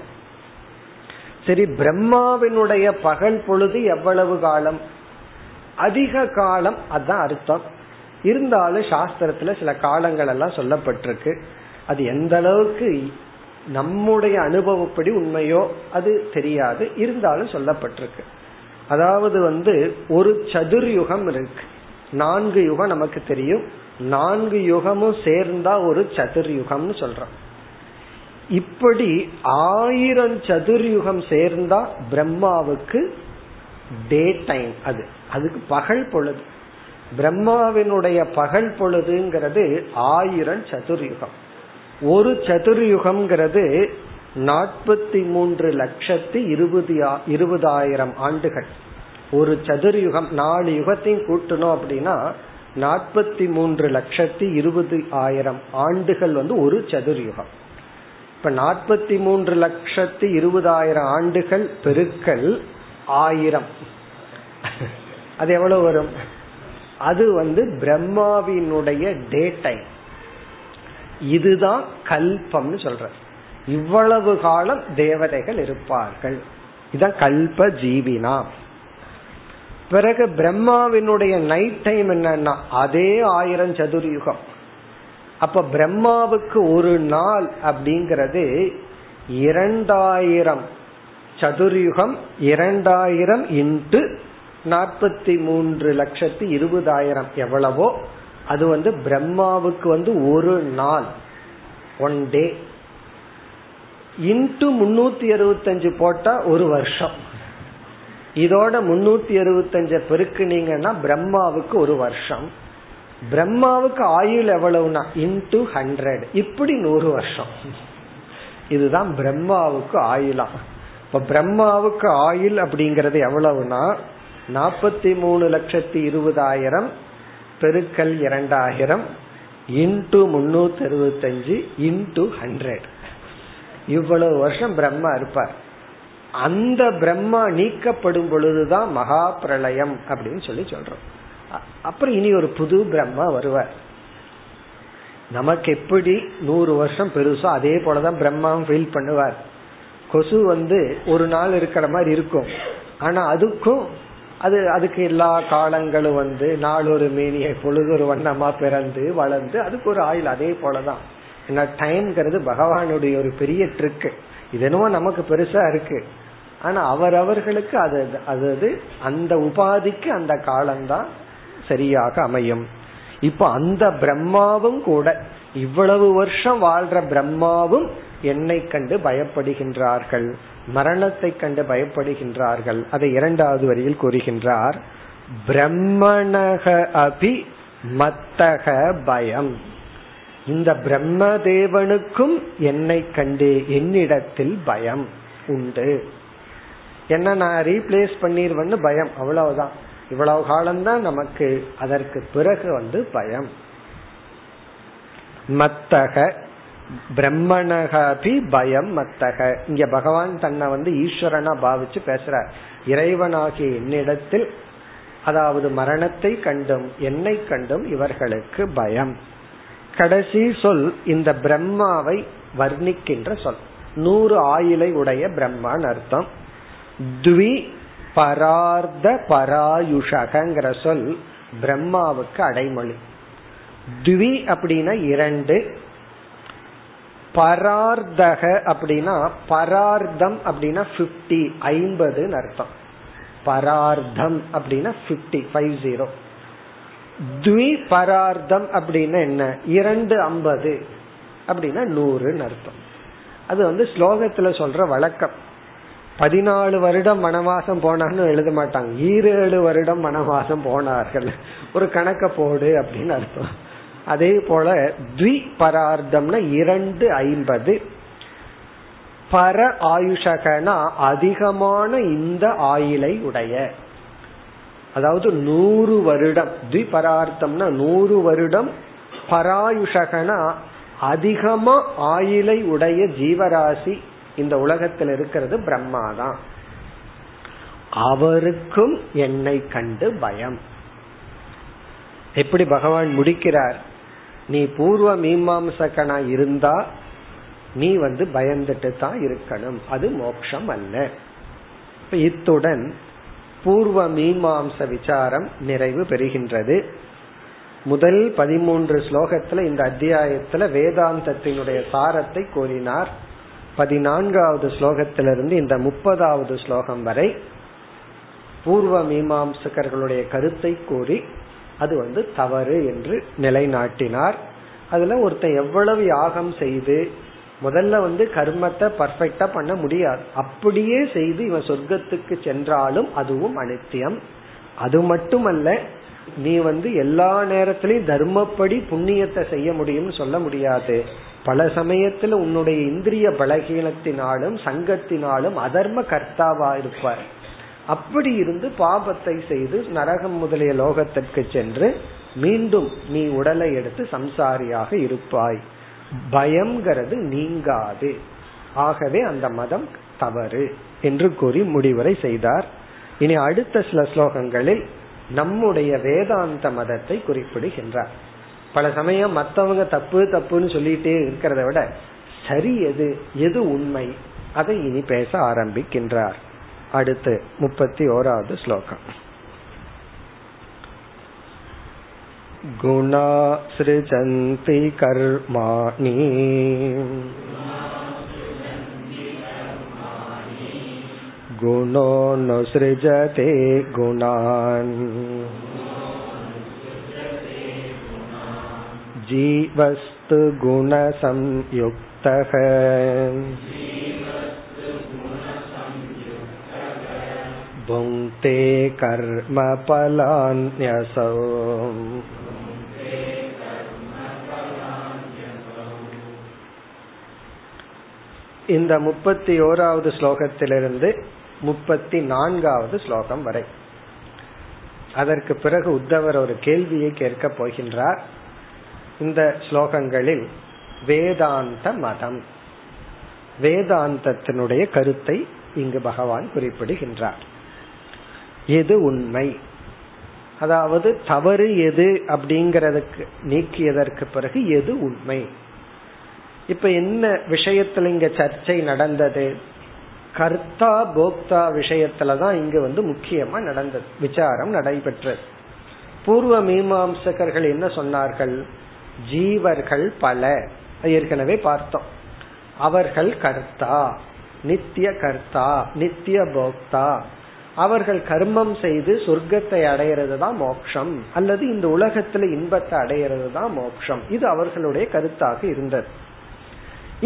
சரி, பிரம்மாவினுடைய பகல் பொழுது எவ்வளவு காலம்? அதிக காலம், அதுதான் அர்த்தம். இருந்தாலும் சாஸ்திரத்துல சில காலங்கள் எல்லாம் சொல்லப்பட்டிருக்கு. அது எந்த அளவுக்கு நம்முடைய அனுபவப்படி உண்மையோ அது தெரியாது, இருந்தாலும் சொல்லப்பட்டிருக்கு. அதாவது வந்து ஒரு சதுர்யுகம் இருக்கு. நான்கு யுகம் நமக்கு தெரியும். நான்கு யுகமும் சேர்ந்தா ஒரு சதுர்யுகம்னு சொல்றோம். இப்படி ஆயிரம் சதுர்யுகம் சேர்ந்தா பிரம்மாவுக்கு டே டைம், அது அதுக்கு பகல் பொழுது. பிரம்மாவினுடைய பகல் பொழுதுங்கிறது ஆயிரம் சதுர்யுகம். ஒரு சதுர்யுகம்ங்கிறது நாற்பத்தி மூன்று லட்சத்தி இருபது இருபதாயிரம் ஆண்டுகள். ஒரு சதுர்யுகம் நாலு யுகத்தையும் கூட்டணும் அப்படின்னா நாற்பத்தி மூன்று லட்சத்தி இருபது ஆயிரம் ஆண்டுகள் வந்து ஒரு சதுர்யுகம். இப்ப நாற்பத்தி மூன்று லட்சத்தி இருபதாயிரம் ஆண்டுகள் பெருக்கல் ஆயிரம், அது எவ்வளவு வரும்? அது வந்து பிரம்மாவினுடைய டே டைம். இதுதான் கல்பம்னு சொல்ற. இவ்வளவு காலம் தேவதைகள் இருப்பார்கள். இதுதான் கல்ப ஜீவினா. பிறகு பிரம்மாவினுடைய நைட் டைம் என்னன்னா அதே ஆயிரம் சதுர்யுகம். அப்ப பிரம்மாவுக்கு ஒரு நாள் அப்படிங்கிறது இரண்டாயிரம் சதுர்யுகம். இரண்டாயிரம் இன்ட்டு நாற்பத்தி மூன்று லட்சத்தி இருபதாயிரம் எவ்வளவோ, அது வந்து பிரம்மாவுக்கு வந்து ஒரு நாள், ஒன் டே. இன்ட்டு முன்னூத்தி அறுபத்தஞ்சு போட்டா ஒரு வருஷம். இதோட முன்னூத்தி அறுபத்தஞ்ச பெருக்குனீங்கன்னா பிரம்மாவுக்கு ஒரு வருஷம், பிரம்மாவுக்கு ஆயுள் எவ்வளவுனா இன்டூ ஹண்ட்ரட், இப்படி நூறு வருஷம். இதுதான் பிரம்மாவுக்கு ஆயுளா. இப்ப பிரம்மாவுக்கு ஆயுள் அப்படிங்கறது எவ்வளவுனா நாப்பத்தி மூணு லட்சத்தி இருபதாயிரம் பெருக்கல் இரண்டாயிரம் இன்டூ முன்னூத்தி அறுபத்தஞ்சு இன்டூ ஹண்ட்ரட். இவ்வளவு வருஷம் பிரம்மா இருப்பார். அந்த பிரம்மா நீக்கப்படும் பொழுதுதான் மகா பிரளயம் அப்படின்னு சொல்லி சொல்றோம். அப்புறம் இனி ஒரு புது பிரம்மா வருவார். நமக்கு எப்படி நூறு வருஷம் பெருசோ அதே போலதான் பிரம்மாவும் ஃபீல் பண்ணுவார். கொசு வந்து ஒரு நாள் இருக்கிற மாதிரி இருக்கும், ஆனா அதுக்கும் அது அதுக்கு எல்லா காலங்களும் வந்து நாளொரு மேனியை பொழுதொரு வண்ணமா பிறந்து வளர்ந்து அதுக்கு ஒரு ஆயுள் அதே போலதான். ஏன்னா டைம்ங்கிறது பகவானுடைய ஒரு பெரிய ட்ரிக்கு. இது என்னவோ நமக்கு பெருசா இருக்கு, ஆனா அவரவர்களுக்கு அது அது அந்த உபாதிக்கு அந்த காலம்தான் சரியாக அமையும். இப்ப அந்த பிரம்மாவும் கூட இவ்வளவு வருஷம் வாழ்ற பிரம்மாவும் என்னை கண்டு பயப்படுகின்றார்கள், மரணத்தை கண்டு பயப்படுகின்றார்கள். அதை இரண்டாவது வரியில் கூறுகின்றார். பிரம்மணக அபி மத்தக பயம். இந்த பிரம்ம தேவனுக்கும் என்னை கண்டு என்னிடத்தில் பயம் உண்டு. என்ன நான் ரீப்ளேஸ் பண்ணிடுவேன்னு பயம், அவ்வளவுதான். இவ்வளவு காலம்தான் நமக்கு, அதற்கு பிறகு வந்து பயம். மத்தக பிரம்மணகபி பயம் மத்தக. இங்க பகவான் தன்னை வந்து ஈஸ்வரனா பாவிச்சு பேசுறார். இறைவனாகிய என்னிடத்தில், அதாவது மரணத்தை கண்டும் என்னை கண்டும் இவர்களுக்கு பயம். கடைசி சொல் இந்த பிரம்மாவை வர்ணிக்கின்ற சொல். நூறு ஆயிலை உடைய பிரம்மான்னு அர்த்தம். த்வி பரார்த்த பராயுஷகங்கிற சொல் பிரம்மாவுக்கு அடைமொழி. த்வி அப்படின்னா இரண்டு, பரார்த்தக அப்படின்னா பரார்த்தம் அப்படின்னா பிப்டி ஐம்பதுன்னு அர்த்தம். பரார்த்தம் அப்படின்னா பிப்டி ஃபைவ் ஜீரோ. த்வி பரார்த்தம் அப்படின்னா என்ன, இரண்டு ஐம்பது அப்படின்னா நூறுன்னு அர்த்தம். அது வந்து ஸ்லோகத்துல சொல்ற வழக்கம். பதினாலு வருடம் வனவாசம் போனான்னு எழுத மாட்டாங்க, ஈரேழு வருடம் வனவாசம் போனார்கள், ஒரு கணக்க போடு அப்படின்னு அர்த்தம். அதே போல த்வி பரார்த்தம்னா இரண்டு ஐம்பது, பர ஆயுஷகனா அதிகமான இந்த ஆயிலை உடைய, அதாவது நூறு வருடம். த்வி பரார்த்தம்னா நூறு வருடம், பராயுஷகனா அதிகமா ஆயிலை உடைய ஜீவராசி இந்த உலகத்தில் இருக்கிறது பிரம்மாதான். அவருக்கும் என்னை கண்டு பயம். எப்படி பகவான் முடிக்கிறார், நீ பூர்வ மீமாம்சகனா இருந்தா நீ வந்து பயந்துட்டு தான் இருக்கணும், அது மோட்சம் அல்ல. இத்துடன் பூர்வ மீமாம்ச விசாரம் நிறைவு பெறுகின்றது. முதல் பதிமூன்று ஸ்லோகத்துல இந்த அத்தியாயத்துல வேதாந்தத்தினுடைய சாரத்தை கூறினார். பதினான்காவது ஸ்லோகத்திலிருந்து இந்த முப்பதாவது ஸ்லோகம் வரை பூர்வ மீமாம்சகர்களுடைய கருத்தை கூறி அது வந்து தவறு என்று நிலைநாட்டினார். அதுல ஒருத்தன் எவ்வளவு யாகம் செய்து, முதல்ல வந்து கர்மத்தை பர்ஃபெக்டா பண்ண முடியாது, அப்படியே செய்து இவன் சொர்க்கத்துக்கு சென்றாலும் அதுவும் அநித்தியம். அது மட்டுமல்ல, நீ வந்து எல்லா நேரத்திலையும் தர்மப்படி புண்ணியத்தை செய்ய முடியும்னு சொல்ல முடியாது. பல சமயத்துல உன்னுடைய இந்திரிய பலகீனத்தினாலும் சங்கத்தினாலும் அதர்ம கர்த்தாவா இருப்பார். அப்படி இருந்து பாபத்தை செய்து நரகம் முதலிய லோகத்திற்கு சென்று மீண்டும் நீ உடலை எடுத்து சம்சாரியாக இருப்பாய். பயம்ங்கிறது நீங்காது. ஆகவே அந்த மதம் தவறு என்று கூறி முடிவுரை செய்தார். இனி அடுத்த சில ஸ்லோகங்களில் நம்முடைய வேதாந்த மதத்தை குறிப்பிடுகின்றார். பல சமயம் மற்றவங்க தப்பு தப்புன்னு சொல்லிட்டே இருக்கிறத விட சரி எது எது உண்மை அதை இனி பேச ஆரம்பிக்கின்றார். அடுத்து முப்பத்தி ஓராவது ஸ்லோகம். குணா ஸ்ருஜந்தி கர்மாணி குணோ நஸ்ருஜதே குணான் ஜீவஸ்து குணசம்யுக்தஹ புங்க்தே கர்ம பலான்யசோ. இந்த முப்பத்தி ஓராவது ஸ்லோகத்திலிருந்து முப்பத்தி நான்காவது ஸ்லோகம் வரை. அதற்கு பிறகு உத்தவர் ஒரு கேள்வியை கேட்க போகின்றார். இந்த ஸ்லோகங்களில் வேதாந்த மதம், வேதாந்தத்தினுடைய கருத்தை இங்கு பகவான் குறிப்பிடுகின்றார். எது உண்மை, அதாவது தவறு எது அப்படிங்கிறதுக்கு நீக்கியதற்கு பிறகு எது உண்மை. இப்ப என்ன விஷயத்துல இங்க சர்ச்சை நடந்தது? கர்த்தா போக்தா விஷயத்துலதான் இங்க வந்து முக்கியமா நடந்தது, விசாரம் நடைபெற்றது. பூர்வ மீமாம்சகர்கள் என்ன சொன்னார்கள்? ஜீவர்கள் பல, ஏற்கனவே பார்த்தோம், அவர்கள் கர்த்தா, நித்திய கர்த்தா, நித்திய போக்தா, அவர்கள் கர்மம் செய்து சொர்க்கத்தை அடையிறது தான் மோட்சம், அல்லது இந்த உலகத்துல இன்பத்தை அடையிறது தான் மோட்சம், இது அவர்களுடைய கருத்தாக இருந்தது.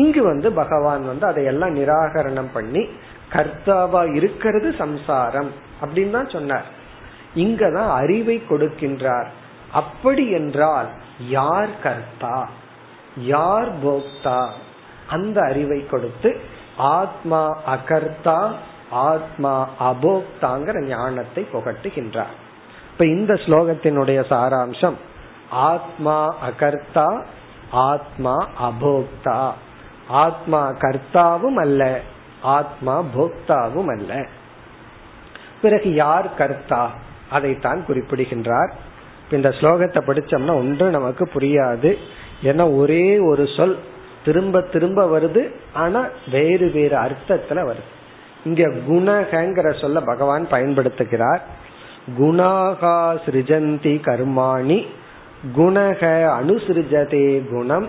இங்கு வந்து பகவான் வந்து அதையெல்லாம் நிராகரணம் பண்ணி கர்த்தாவா இருக்கிறது சம்சாரம் அப்படின்னு தான் சொன்னார். இங்கதான் அறிவை கொடுக்கின்றார். அப்படி என்றால் யார் கர்த்தா, யார் போக்தா, அந்த அறிவை கொடுத்து ஆத்மா அகர்த்தா ஆத்மா அபோக்தாங்கிற ஞானத்தை புகட்டுகின்றார். இப்ப இந்த ஸ்லோகத்தினுடைய சாராம்சம் ஆத்மா அகர்த்தா ஆத்மா அபோக்தா, ஆத்மா கர்த்தாவும் அல்ல ஆத்மா போக்தாவும் அல்ல. பிறகு யார் கர்த்தா, அதைத்தான் குறிப்பிடுகின்றார். இந்த ஸ்லோகத்தை படிச்சோம்னா ஒன்று நமக்கு புரியாது, ஏன்னா ஒரே ஒரு சொல் திரும்ப திரும்ப வருது, ஆனா வேறு வேறு அர்த்தத்துல வருது. இங்க குணகங்கிற சொல்ல பகவான் பயன்படுத்துகிறார். குணாகா சிருஜந்தி கர்மாணி, குணக அனுசிருஜதே குணம்,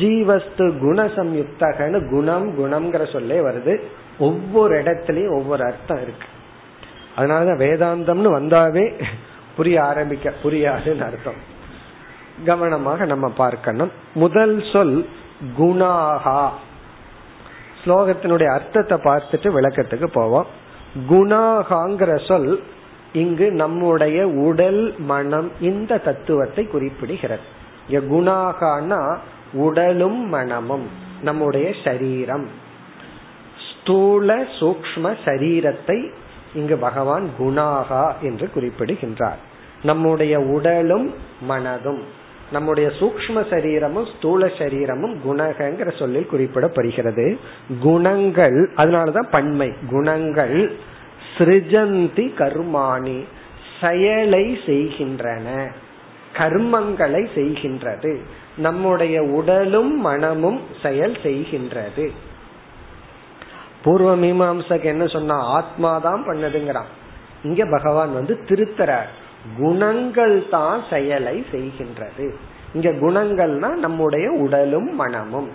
ஜீவஸ்து குணசம்யுக்தகன்னு குணம் குணம்ங்கிற சொல்லே வருது. ஒவ்வொரு இடத்துலயும் ஒவ்வொரு அர்த்தம் இருக்கு. அதனாலதான் வேதாந்தம்னு வந்தாவே புரிய ஆரம்பிக்க புரியாதுன்னு அர்த்தம். கவனமாக நம்ம பார்க்கணும். முதல் சொல் குணாகா, ஸ்லோகத்தினுடைய அர்த்தத்தை பார்த்துட்டு விளக்கத்துக்கு போவோம். குணாகாங்கிற சொல் இங்கு நம்முடைய உடல் மனம் இந்த தத்துவத்தை குறிப்பிடுகிறது. இங்க குணாகான்னா உடலும் மனமும், நம்முடைய சரீரம், ஸ்தூல சூக்ஷ்ம சரீரத்தை இங்கு பகவான் குணாகா என்று குறிப்பிடுகின்றார். நம்முடைய உடலும் மனதும், நம்முடைய சூக்ஷ்ம சரீரமும் ஸ்தூல சரீரமும் குணகங்கிற சொல்லில் குறிப்பிடப்படுகிறது. குணங்கள், அதனாலதான் பன்மை குணங்கள். சிருஜந்தி கர்மாணி, செயலை செய்கின்றன, கர்மங்களை செய்கின்றது, நம்முடைய உடலும் மனமும் செயல் செய்கின்றது. பூர்வ மீமாம்சக்கு என்ன சொன்னா ஆத்மாதான் பண்ணதுங்கிறான். இங்க பகவான் வந்து திருத்தறார், குணங்கள் தான் செயலை செய்கின்றது. இங்க குணங்கள்னா நம்முடைய உடலும் மனமும்,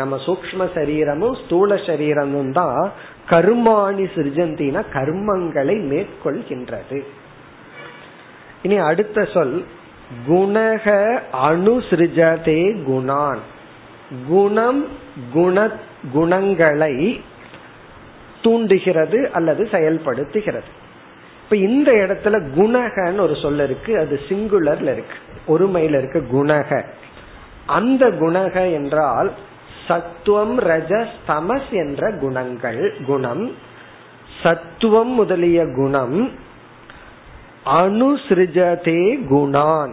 நம்ம சூக்ஷ்ம சரீரமும் ஸ்தூல சரீரமும் தான். கர்மாணி சிருஜந்தினா கர்மங்களை மேற்கொள்கின்றது. இனி அடுத்த சொல் குணக அனுசிருஜதே குணான், குணம் குண குணங்களை தூண்டுகிறது அல்லது செயல்படுத்துகிறது. இப்ப இந்த இடத்துல குணகன்னு ஒரு சொல் இருக்கு, அது சிங்குலர்ல இருக்கு, ஒருமையில இருக்கு குணக. அந்த குணக என்றால் சத்துவம் ரஜஸ் தமஸ் என்ற குணங்கள், குணம் சத்துவம் முதலிய குணம். அனுசிருஜதே குணான்,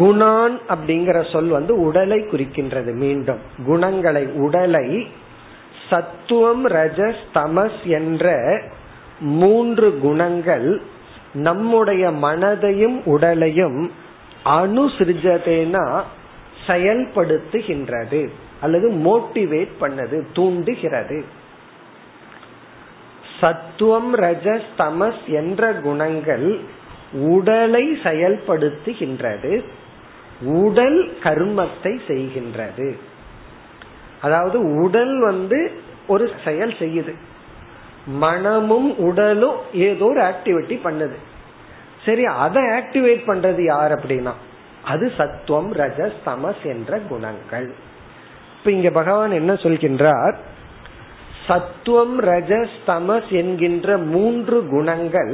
குணான் அப்படிங்கிற சொல் வந்து உடலை குறிக்கின்றது. மீண்டும் குணங்களை, உடலை, சத்துவம் ரஜஸ் தமஸ் என்ற மூன்று குணங்கள் நம்முடைய மனதையும் உடலையும் அனுசிருஜதேனா செயல்படுத்துகின்றது அல்லது மோட்டிவேட் பண்ணது, தூண்டுகிறது. சத்துவம் ரஜஸ் தமஸ் என்ற குணங்கள் உடலை செயல்படுத்துகின்றது, உடல் கர்மத்தை செய்கின்றது. அதாவது உடல் வந்து ஒரு செயல் செய்யுது, மனமும் உடலும் ஏதோ ஒரு ஆக்டிவிட்டி பண்ணுது. சரி, அதை ஆக்டிவேட் பண்றது யார் அப்படின்னா அது சத்துவம் ரஜஸ் தமஸ் என்ற குணங்கள். இப்ப இங்க பகவான் என்ன சொல்கின்றார்? சத்துவம் ரஜஸ் தமஸ் என்கின்ற மூன்று குணங்கள்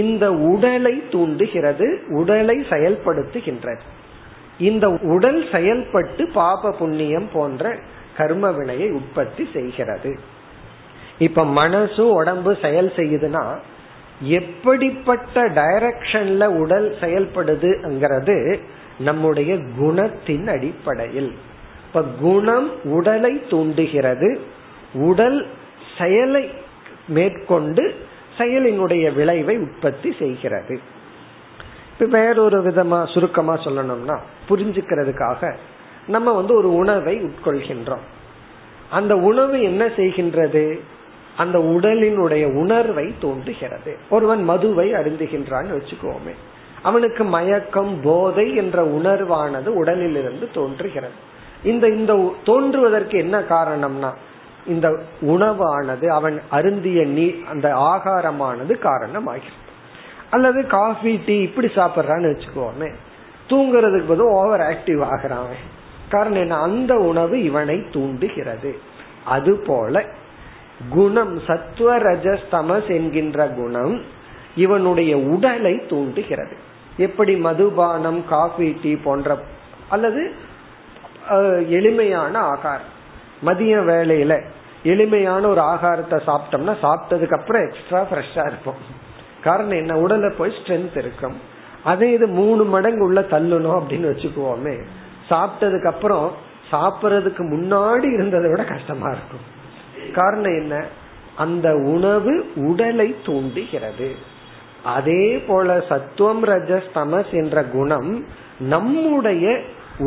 இந்த உடலை தூண்டுகிறது, உடலை செயல்படுத்துகின்றது. இந்த உடல் செயல்பட்டு பாப புண்ணியம் போன்ற கர்ம வினையை உற்பத்தி செய்கிறது. இப்ப மனசு உடம்பு செயல் செய்யுதுன்னா எப்படிப்பட்ட டைரக்ஷன்ல உடல் செயல்படுதுங்கிறது நம்முடைய குணத்தின் அடிப்படையில். இப்ப குணம் உடலை தூண்டுகிறது, உடல் செயலை மேற்கொண்டு செயலினுடைய விளைவை உற்பத்தி செய்கிறது. இப்ப வேறொரு விதமா சுருக்கமா சொல்லணும்னா, புரிஞ்சுக்கிறதுக்காக நம்ம வந்து ஒரு உணவை உட்கொள்கின்றோம். அந்த உணவு என்ன செய்கின்றது? அந்த உடலினுடைய உணர்வை தோன்றுகிறது. ஒருவன் மதுவை அருந்துகின்றான்னு வச்சுக்கோமே, அவனுக்கு மயக்கம் போதை என்ற உணர்வானது உடலிலிருந்து தோன்றுகிறது. இந்த இந்த தோன்றுவதற்கு என்ன காரணம்னா, இந்த உணவானது அவன் அருந்திய நீ அந்த ஆகாரமானது காரணமாகிறது. அல்லது காஃபி டீ இப்படி சாப்பிட்றான்னு வச்சுக்கோமே, தூங்குறதுக்கு போது ஓவர் ஆக்டிவ் ஆகிறான். காரணம் என்ன? அந்த உணவு இவனை தூண்டுகிறது. அதுபோல குணம் சத்துவ ரஜஸ் தமஸ் என்கின்ற குணம் இவனுடைய உடலை தூண்டுகிறது. எப்படி மதுபானம் காஃபி டீ போன்ற அல்லது எளிமையான ஆகாரம், மதிய வேளையில எளிமையான ஒரு ஆகாரத்தை சாப்பிட்டோம்னா சாப்பிட்டதுக்கு அப்புறம் எக்ஸ்ட்ரா ஃப்ரெஷ்ஷா இருக்கும். காரணம் என்ன? உடலை போய் ஸ்ட்ரென்த் இருக்கும். அதே இது மூணு மடங்கு உள்ள தள்ளணும் அப்படின்னு வச்சுக்குவோமே, சாப்பிட்டதுக்கு அப்புறம் சாப்பிட்றதுக்கு முன்னாடி இருந்ததை விட கஷ்டமா இருக்கும். காரணம் என்ன? அந்த உணவு உடலை தூண்டுகிறது. அதே போல சத்துவம் ரஜஸ் தமஸ் என்ற குணம் நம்முடைய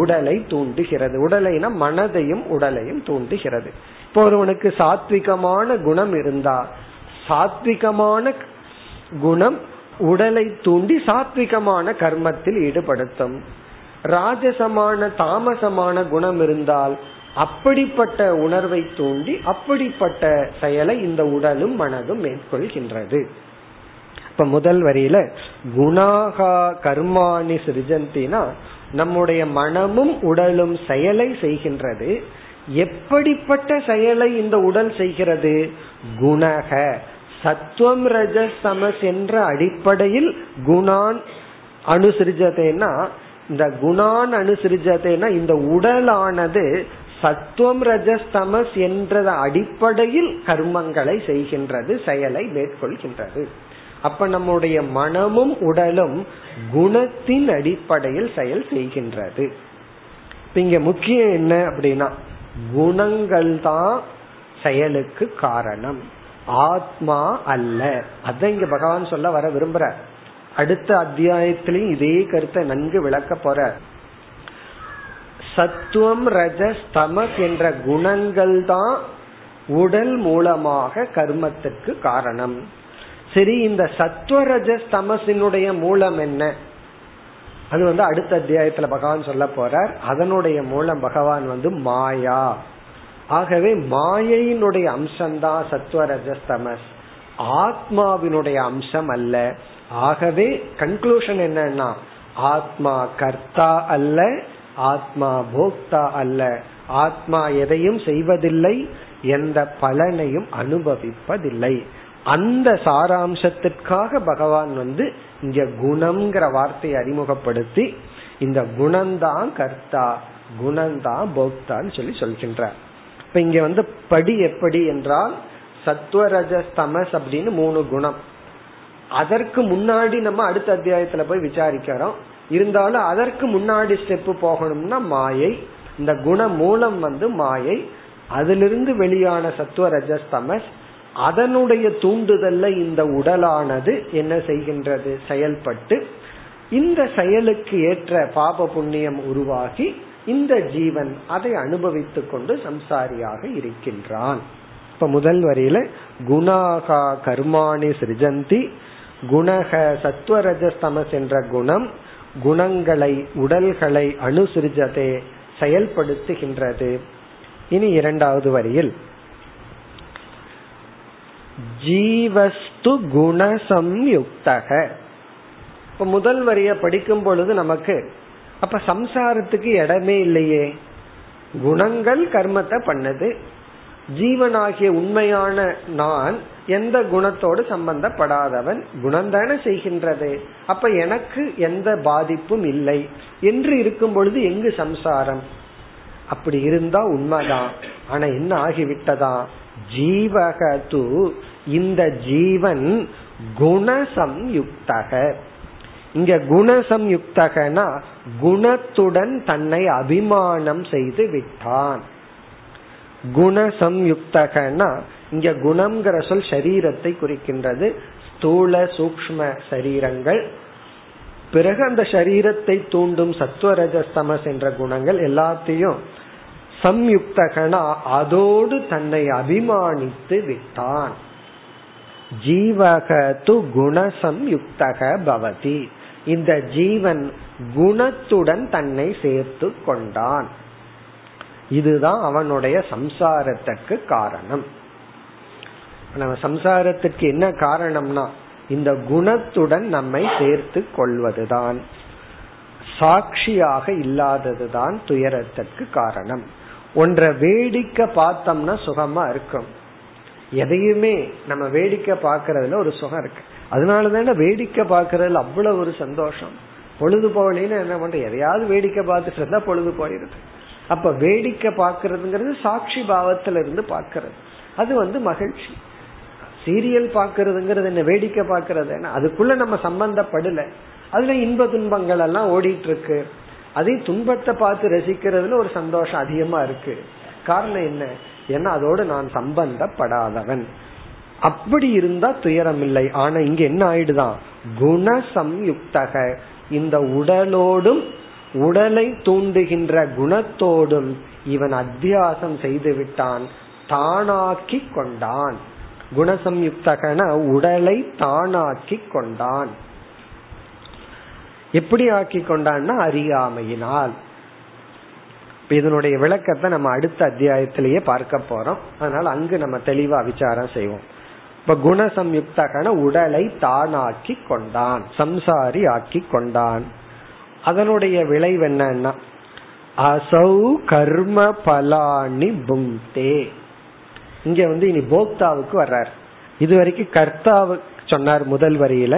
உடலை தூண்டுகிறது. உடலைனா மனதையும் உடலையும் தூண்டுகிறது. இப்போ ஒருவனுக்கு சாத்விகமான குணம் இருந்தா, சாத்விகமான குணம் உடலை தூண்டி சாத்விகமான கர்மத்தில் ஈடுபடுத்தும். ராஜசமான தாமசமான குணம் இருந்தால் அப்படிப்பட்ட உணர்வை தூண்டி அப்படிப்பட்ட செயலை இந்த உடலும் மனதும் மேற்கொள்கின்றது. இப்ப முதல் வரியில குணாகா கர்மாணி சிருஜந்தினா நம்முடைய மனமும் உடலும் செயலை செய்கின்றது. எப்படிப்பட்ட செயலை இந்த உடல் செய்கிறது? குணக சத்துவம் ரஜஸ் தமஸ் என்ற அடிப்படையில் குணான் அனுசிருஜதேனா, இந்த குணான் அனுசிருஜதேனா இந்த உடலானது சத்துவம் ரஜஸ் தமஸ் என்ற அடிப்படையில் கர்மங்களை செய்கின்றது, செயலை மேற்கொள்கின்றது. அப்ப நம்முடைய மனமும் உடலும் குணத்தின் அடிப்படையில் செயல் செய்கின்றது. இங்க முக்கியம் என்ன அப்படின்னா, குணங்கள் தான் செயலுக்கு காரணம், ஆத்மா அல்ல. அதான் இங்க பகவான் சொல்ல வர விரும்புற. அடுத்த அத்தியாயத்திலையும் இதே கருத்தை நன்கு விளக்க போற. சத்துவம் ரஜஸ் தமஸ் என்ற குணங்கள் தான் உடல் மூலமாக கர்மத்துக்கு காரணம். சரி, இந்த சத்துவ ரஜஸ் தமசினுடைய மூலம் என்ன? அது வந்து அடுத்த அத்தியாயத்துல பகவான் சொல்ல போறார். அதனுடைய மூலம் பகவான் வந்து மாயா. ஆகவே மாயையினுடைய அம்சம்தான் சத்துவ ரஜஸ் தமஸ், ஆத்மாவினுடைய அம்சம் அல்ல. ஆகவே கன்க்ளூஷன் என்னன்னா, ஆத்மா கர்த்தா அல்ல, ஆத்மா போக்தா அல்ல, ஆத்மா எதையும் செய்வதில்லை, எந்த பலனையும் அனுபவிப்பதில்லை. அந்த சாராம்சத்திற்காக பகவான் வந்து இங்க குணம்ங்கிற வார்த்தையை அறிமுகப்படுத்தி இந்த குணம்தான் கர்த்தா, குணம்தான் போக்தான்னு சொல்லி சொல்கின்றார். இப்ப இங்க வந்து படி எப்படி என்றால், சத்துவ ரஜஸ் தமஸ் அப்படின்னு மூணு குணம். அதற்கு முன்னாடி நம்ம அடுத்த அத்தியாயத்துல போய் விசாரிக்கிறோம். இருந்தாலும் அதற்கு முன்னாடி ஸ்டெப் போகணும்னா மாயை, இந்த குண மூலம் வந்து மாயை, அதிலிருந்து வெளியான சத்துவ ரஜஸ் தமஸ், அதனுடைய தூண்டுதல்ல இந்த உடலானது என்ன செய்கின்றது? செயல்பட்டு இந்த செயலுக்கு ஏற்ற பாப புண்ணியம் உருவாகி இந்த ஜீவன் அதை அனுபவித்து கொண்டு சம்சாரியாக இருக்கின்றான். இப்ப முதல் வரியில குணாகா கர்மாணி சிருஜந்தி, குணக சத்துவ ரஜஸ் தமஸ் என்ற குணம் குணங்களை உடல்களை அனுசிருஜதே செயல்படுத்துகின்றது. இனி இரண்டாவது வரியில் ஜீவஸ்து குணசம்யுக்தக. இப்ப முதல் வரிய படிக்கும் பொழுது நமக்கு அப்ப சம்சாரத்துக்கு இடமே இல்லையே, குணங்கள் கர்மத்தை பண்ணது, ஜீவனாகிய உண்மையான நான் எந்த குணத்தோடு சம்பந்தப்படாதவன், குணம் தானே செய்கின்றது, அப்ப எனக்கு எந்த பாதிப்பும் இல்லை என்று இருக்கும் பொழுது எங்கு சம்சாரம்? அப்படி இருந்தா உண்மைதான். ஆனா என்ன ஆகிவிட்டதா, ஜீவகது இந்த ஜீவன் குணசம்யுக்தக. இங்க குணசம்யுக்தகனா குணத்துடன் தன்னை அபிமானம் செய்து விட்டான். குணசம்யுக்தகனா இங்க குணம்ங்கிற சொல் சரீரத்தை குறிக்கின்றது, ஸ்தூல சூக்ஷ்ம சரீரங்கள். பிறகு அந்த சரீரத்தை தூண்டும் சத்வரஜஸ்தமஸ் என்ற குணங்கள் எல்லாத்தையும் சம்யுக்தகனா அதோடு தன்னை அபிமானித்து விட்டான். ஜீவகது குணசம்யுக்தக பவதி, இந்த ஜீவன் குணத்துடன் தன்னை சேர்த்து கொண்டான். இதுதான் அவனுடைய சம்சாரத்திற்கு காரணம். நம்ம சம்சாரத்திற்கு என்ன காரணம்னா இந்த குணத்துடன் நம்மை சேர்த்து கொள்வதுதான், சாட்சியாக இல்லாததுதான் துயரத்திற்கு காரணம். ஒன்றை வேடிக்கை பார்த்தோம்னா சுகமா இருக்கும், எதையுமே நம்ம வேடிக்கை பார்க்கறதுல ஒரு சுகம் இருக்கு, அதனாலதான வேடிக்கை பார்க்கறதுல அவ்வளவு ஒரு சந்தோஷம். பொழுது போகலின்னு என்ன பண்ற, எதையாவது வேடிக்கை பார்த்துட்டு இருந்தா பொழுது போயிடுது. அப்ப வேடிக்கை பார்க்கறதுங்கிறது சாட்சி பாவத்துல இருந்து பார்க்கறது, அது வந்து மகிழ்ச்சி. சீரியல் பாக்கிறதுங்கிறது என்ன, வேடிக்கை பாக்கிறது, அதுக்குள்ள நம்ம சம்பந்தப்படல, அதுல இன்ப துன்பங்கள் எல்லாம் ஓடிட்டு இருக்கு. அதே துன்பத்தை பார்த்து ரசிக்கிறதுல ஒரு சந்தோஷம் அதிகமா இருக்கு. காரணம் என்ன, ஏன்னா அதோடு நான் சம்பந்தப்படாதவன். அப்படி இருந்தா துயரம் இல்லை. ஆனா இங்க என்ன ஆயிடுதான், குணசம்யுக்தக இந்த உடலோடும் உடலை தூண்டுகின்ற குணத்தோடும் இவன் அத்தியாசம் செய்து விட்டான், தானாக்கி கொண்டான். குணசம்யுக்தகன உடலை தானாக்கி கொண்டான். எப்படி ஆக்கி கொண்டான்னா அறியாமையினால். இதனுடைய விளக்கத்தை நம்ம அடுத்த அத்தியாயத்திலேயே பார்க்க போறோம், அதனால அங்கு நம்ம தெளிவா விசாரம் செய்வோம். இப்ப குணசம்யுக்தகன உடலை தானாக்கி கொண்டான், சம்சாரி ஆக்கி கொண்டான். அதனுடைய விளைவு என்னன்னா அசௌ கர்ம பலானி புங்தே. இங்க வந்து இனி போக்தாவுக்கு வர்றார். இது வரைக்கும் கர்த்தாவு சொன்னார் முதல் வரியில,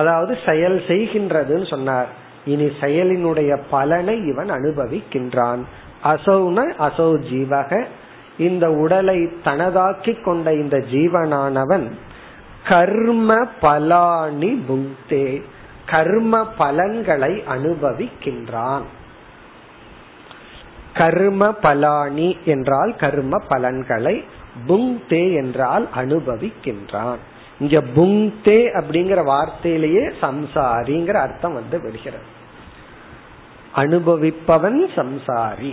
அதாவது செயல் செய்கின்றதுன்னு சொன்னார். இனி செயலினுடைய பலனை இவன் அனுபவிக்கின்றான். அசௌன அசௌ ஜீவக, இந்த உடலை தனதாக்கி கொண்ட இந்த ஜீவனானவன் கர்ம பலானி புங்தே கர்ம பலன்களை அனுபவிக்கின்றான். கர்ம பலானி என்றால் கர்ம பலன்களை, புங்தே என்றால் அனுபவிக்கின்றான். இங்க புங்தே அப்படிங்கிற வார்த்தையிலேயே சம்சாரிங்கிற அர்த்தம் வந்து விடுகிறது. அனுபவிப்பவன் சம்சாரி.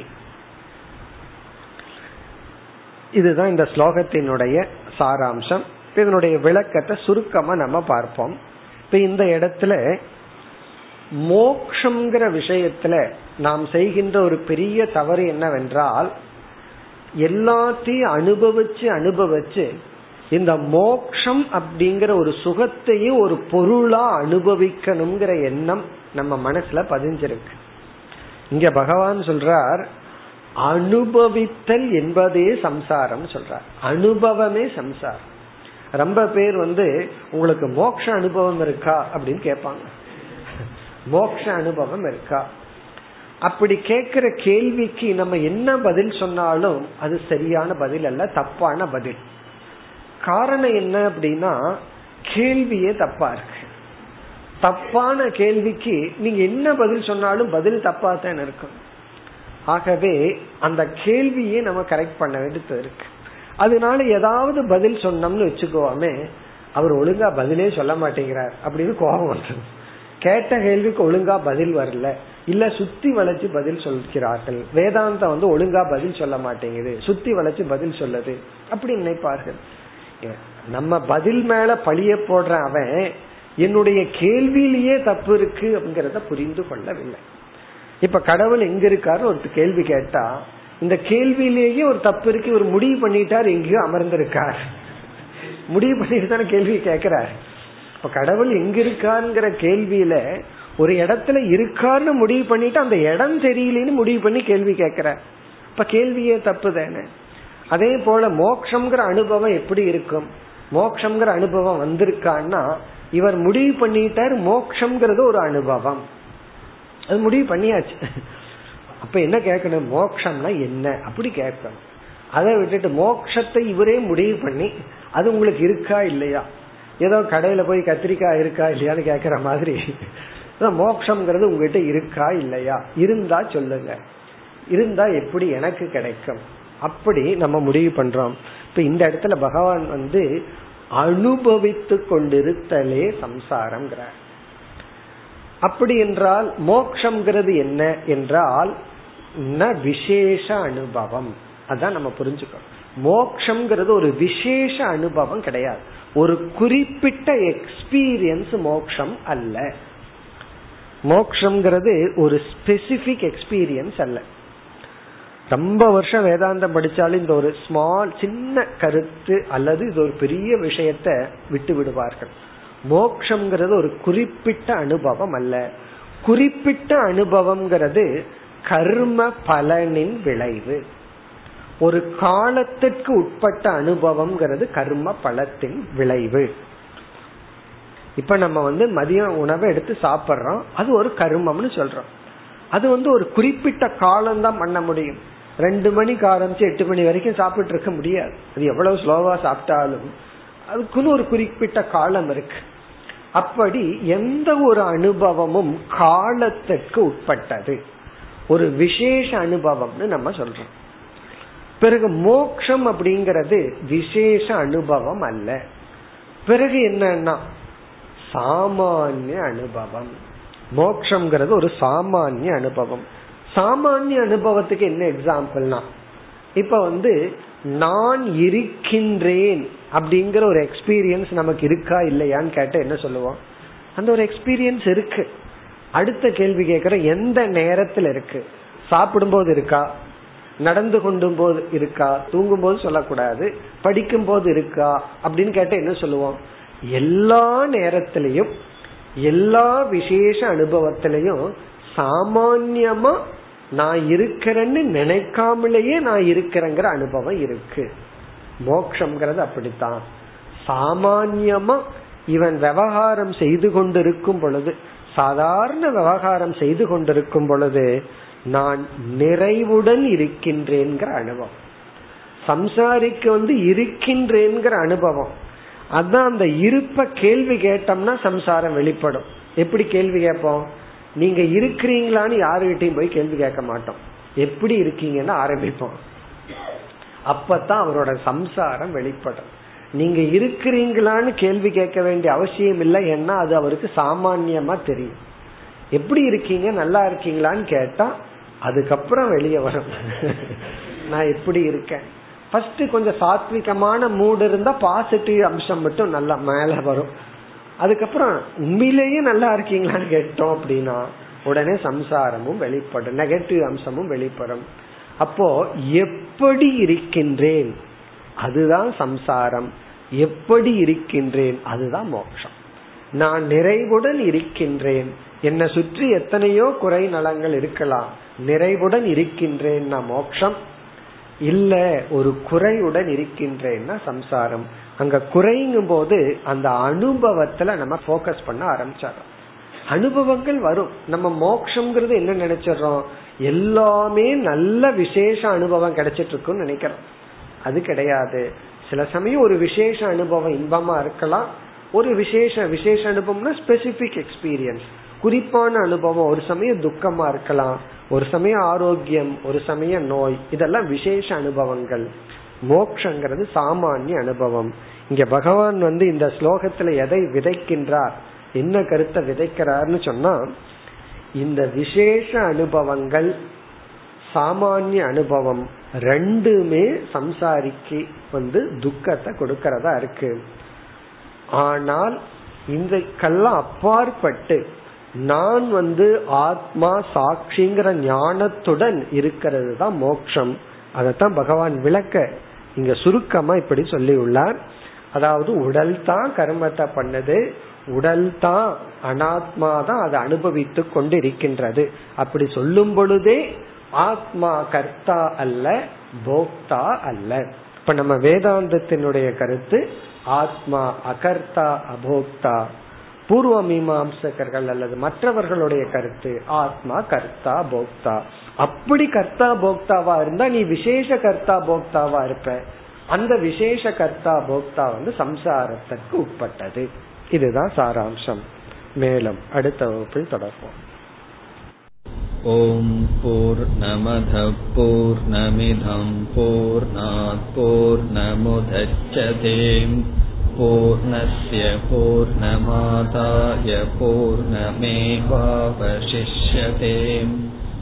இதுதான் இந்த ஸ்லோகத்தினுடைய சாராம்சம். இதனுடைய விளக்கத்தை சுருக்கமா நம்ம பார்ப்போம். இப்ப இந்த இடத்துல மோக்ஷங்கிற விஷயத்துல நாம் செய்கின்ற ஒரு பெரிய தவறு என்னவென்றால், எல்லாத்தையும் அனுபவிச்சு அனுபவிச்சு இந்த மோக்ஷம் அப்படிங்கிற ஒரு சுகத்தையும் ஒரு பொருளா அனுபவிக்கணுங்கிற எண்ணம் நம்ம மனசுல பதிஞ்சிருக்கு. இங்க பகவான் சொல்றார் அனுபவித்தல் என்பதே சம்சாரம் சொல்றார். அனுபவமே சம்சாரம். ரொம்ப பேர் வந்து உங்களுக்கு மோக்ஷ அனுபவம் இருக்கா அப்படின்னு கேட்பாங்க. மோக்ஷ அனுபவம் இருக்கா அப்படி கேட்கிற கேள்விக்கு நம்ம என்ன பதில் சொன்னாலும் அது சரியான பதில் அல்ல, தப்பான பதில். காரணம் என்ன அப்படின்னா கேள்வியே தப்பா இருக்கு. தப்பான கேள்விக்கு நீங்க என்ன பதில் சொன்னாலும் பதில் தப்பா தான் இருக்கும். ஆகவே அந்த கேள்வியே நம்ம கரெக்ட் பண்ண வேண்டியது இருக்கு. அதனால ஏதாவது பதில் சொன்னோம்னு வச்சுக்கோமே, அவர் ஒழுங்கா பதிலே சொல்ல மாட்டேங்கிறார் அப்படின்னு கோபம் வந்துடும். கேட்ட கேள்விக்கு ஒழுங்கா பதில் வரல, இல்ல சுத்தி வளைச்சு பதில் சொல்கிறார்கள். வேதாந்தம் வந்து ஒழுங்கா பதில் சொல்ல மாட்டேங்குது, சுத்தி வளைச்சு பதில் சொல்லுது அப்படி நினைப்பார்கள். நம்ம பதில் மேல பழிய போடுற அவன் என்னுடைய கேள்வியிலேயே தப்பு இருக்கு அப்படிங்கறத புரிந்து கொள்ளவில்லை. இப்ப கடவுள் எங்க இருக்காரு ஒரு கேள்வி கேட்டா, இந்த கேள்வியிலேயே ஒரு தப்பு இருக்கு இவர் முடிவு பண்ணிட்டார், எங்கேயோ அமர்ந்திருக்கார், முடிவு பண்ணிட்டு தானே கேள்வி கேட்கிறார். இப்ப கடவுள் எங்க இருக்காருங்கிற கேள்வியில ஒரு இடத்துல இருக்காருன்னு முடிவு பண்ணிட்டு அந்த இடம் தெரியலன்னு முடிவு பண்ணி கேள்வி கேட்கிறார். இப்ப கேள்வியே தப்பு தானே. அதே போல மோட்சம்ங்கிற அனுபவம் எப்படி இருக்கும், மோட்சம்ங்கிற அனுபவம் வந்திருக்கான்னா இவர் முடிவு பண்ணிட்டார் மோட்சம்ங்கிறது ஒரு அனுபவம், அது முடிவு பண்ணியாச்சு. அப்ப என்ன கேட்கணும், மோட்சம்னா என்ன அப்படி கேட்கணும். அதை விட்டுட்டு மோட்சத்தை இவரே முடிவு பண்ணி அது உங்களுக்கு இருக்கா இல்லையா, ஏதோ கடையில போய் கத்திரிக்காய் இருக்கா இல்லையான்னு கேட்கிற மாதிரி மோட்சம்ங்கிறது உங்ககிட்ட இருக்கா இல்லையா, இருந்தா சொல்லுங்க, இருந்தா எப்படி எனக்கு கிடைக்கும், அப்படி நம்ம முடிவு பண்றோம். இப்ப இந்த இடத்துல பகவான் வந்து அனுபவித்து கொண்டிருத்தலே சம்சாரம். அப்படி என்றால் மோட்சம்ங்கிறது என்ன என்றால் ந விசேஷ அனுபவம். அதான் நம்ம புரிஞ்சுக்கணும், மோட்சம்ங்கிறது ஒரு விசேஷ அனுபவம் கிடையாது, ஒரு குறிப்பிட்ட எக்ஸ்பீரியன்ஸ் மோட்சம் அல்ல. மோட்சம்ங்கிறது ஒரு ஸ்பெசிபிக் எக்ஸ்பீரியன்ஸ் அல்ல. ரொம்ப வருஷம் வேதாந்தம் படிச்சாலும் இந்த ஒரு ஸ்மால் சின்ன கருத்து அல்லது இது ஒரு பெரிய விஷயத்த விட்டு விடுவார்கள். மோட்சம்ங்கிறது ஒரு குறிப்பிட்ட அனுபவம் அல்ல. குறிப்பிட்ட அனுபவம்ங்கிறது கர்ம பலனின் விளைவு, ஒரு காலத்திற்கு உட்பட்ட அனுபவம்ங்கிறது கர்ம பலத்தின் விளைவு. இப்ப நம்ம வந்து மதிய உணவை எடுத்து சாப்பிட்றோம், அது ஒரு கர்மம்னு சொல்றோம். அது வந்து ஒரு குறிப்பிட்ட காலம்தான் பண்ண முடியும். ரெண்டு மணிக்கு ஆரம்பிச்சு எட்டு மணி வரைக்கும் சாப்பிட்டு இருக்க முடியாது. அது எவ்வளவு ஸ்லோவா சாப்பிட்டாலும் அதுக்குன்னு ஒரு குறிப்பிட்ட காலம் இருக்கு. அப்படி எந்த ஒரு அனுபவமும் காலத்திற்கு உட்பட்டது, ஒரு விசேஷ அனுபவம்னு நம்ம சொல்றோம். பிறகு மோட்சம் அப்படிங்கிறது விசேஷ அனுபவம் அல்ல. பிறகு என்னன்னா சாமானிய அனுபவம். மோட்சம்ங்கிறது ஒரு சாமானிய அனுபவம். சாமானிய அனுபவத்துக்கு என்ன எக்ஸாம்பிள்னா, இப்ப வந்து நான் இருக்கின்றேன் அப்படிங்கிற ஒரு எக்ஸ்பீரியன்ஸ் நமக்கு இருக்கா இல்லையான்னு கேட்ட என்ன சொல்லுவோம், அந்த ஒரு எக்ஸ்பீரியன்ஸ் இருக்கு. அடுத்த கேள்வி கேட்கிற எந்த நேரத்தில் இருக்கு, சாப்பிடும்போது இருக்கா, நடந்து கொண்டும் போது இருக்கா, தூங்கும் போது சொல்லக்கூடாது, படிக்கும் போது இருக்கா அப்படின்னு கேட்ட என்ன சொல்லுவோம், எல்லா நேரத்திலையும் எல்லா விசேஷ அனுபவத்திலையும் சாமான்யமா நான் இருக்கிறேன்னு நினைக்காமலேயே நான் இருக்கிறேங்கிற அனுபவம் இருக்கு. மோட்சம்ங்கிறது அப்படித்தான், சாமான்யமா இவன் விவகாரம் செய்து கொண்டிருக்கும் பொழுது, சாதாரண விவகாரம் செய்து கொண்டிருக்கும் பொழுது நான் நிறைவுடன் இருக்கின்றேங்கிற அனுபவம். சம்சாரிக்கு வந்து இருக்கின்றேங்கிற அனுபவம், அதான் அந்த இருப்ப கேள்வி கேட்டோம்னா சம்சாரம் வெளிப்படும். எப்படி கேள்வி கேட்போம், நீங்க இருக்கிறீங்களான்னு யாருகிட்டையும் போய் கேள்வி கேட்க மாட்டோம், எப்படி இருக்கீங்கன்னு ஆரம்பிப்போம். அப்பதான் அவரோட சம்சாரம் வெளிப்படும். நீங்க இருக்கிறீங்களான்னு கேள்வி கேட்க வேண்டிய அவசியம் இல்லை, ஏன்னா அது அவருக்கு சாமான்யமா தெரியும். எப்படி இருக்கீங்க, நல்லா இருக்கீங்களான்னு கேட்டா அதுக்கப்புறம் வெளியே வரும் நான் எப்படி இருக்கேன். ஃபர்ஸ்ட் கொஞ்சம் சாத்விகமான மூடு இருந்தா பாசிட்டிவ் அம்சம் மட்டும் நல்லா மேல வரும். அதுக்கப்புறம் உண்மையிலேயே நல்லா இருக்கீங்களான்னு கேட்டோம் அப்படின்னா உடனே சம்சாரமும் வெளிப்படும், நெகட்டிவ் அம்சமும் வெளிப்படும். அப்போ எப்படி இருக்கின்றேன் அதுதான் சம்சாரம், எப்படி இருக்கின்றேன் அதுதான் மோட்சம். நான் நிறைவுடன் இருக்கின்றேன், என்னை சுற்றி எத்தனையோ குறை நலங்கள் இருக்கலாம், நிறைவுடன் இருக்கின்றேன் நான் மோட்சம். இல்ல ஒரு குறையுடன் இருக்கின்றேன்னா சம்சாரம். அங்க குறைங்கும் போது அந்த அனுபவத்துல நம்ம போக்கஸ் பண்ண ஆரம்பிச்சிடறோம். அனுபவங்கள் வரும். நம்ம மோட்சம்ங்கிறது என்ன நினைச்சிடறோம், எல்லாமே நல்ல விசேஷ அனுபவம் கிடைச்சிட்டு இருக்குன்னு நினைக்கிறோம். அது கிடையாது. சில சமயம் ஒரு விசேஷ அனுபவம் இன்பமா இருக்கலாம், ஒரு விசேஷ விசேஷ அனுபவம்னா ஸ்பெசிபிக் எக்ஸ்பீரியன்ஸ், குறிப்பான அனுபவம். ஒரு சமயம் துக்கமா இருக்கலாம், ஒரு சமயம் ஆரோக்கியம், ஒரு சமயம் நோய், இதெல்லாம் விசேஷ அனுபவங்கள். மோட்சங்கிறது சாமானிய அனுபவம். இங்க பகவான் வந்து இந்த ஸ்லோகத்துல எதை விதைக்கின்றார், என்ன கருத்தை விதைக்கிறார்னு சொன்னா, இந்த விசேஷ அனுபவங்கள் சாமானிய அனுபவம் ரெண்டுமே சம்சாரிக்கு வந்து துக்கத்தை கொடுக்கறதா இருக்கு. ஆனால் இதுக்கெல்லாம் அப்பாற்பட்டு நான் வந்து ஆத்மா சாட்சிங்கிற ஞானத்துடன் இருக்கிறது தான் மோட்சம். அதத்தான் பகவான் விளக்க இங்க சுருக்கமா இப்படி சொல்லி உள்ளார். அதாவது உடல் தான் கர்மத்தை பண்ணது, உடல் தான் அனாத்மா தான் அதை அனுபவித்து கொண்டு இருக்கின்றது. அப்படி சொல்லும் பொழுதே ஆத்மா கர்த்தா அல்ல, போக்தா அல்ல. இப்ப நம்ம வேதாந்தத்தினுடைய கருத்து ஆத்மா அகர்த்தா அபோக்தா. பூர்வ மீமாம்சகர்கள் அல்லது மற்றவர்களுடைய கருத்து ஆத்மா கர்த்தா போக்தா. அப்படி கர்த்தா போக்தாவா இருந்தா நீ விசேஷ கர்த்தா போக்தாவா இருப்ப. அந்த விசேஷ கர்த்தா போக்தா வந்து சம்சாரத்திற்கு உட்பட்டது. இதுதான் சாராம்சம். மேலும் அடுத்த வகுப்பில் தொடர்போம். ஓம் பூர்ணமதః பூர்ணமிதம் பூர்ணாத் பூர்ணமுதச்யதே பூர்ணஸ்ய பூர்ணமாதாய பூர்ணமேவாவசிஷ்யதே.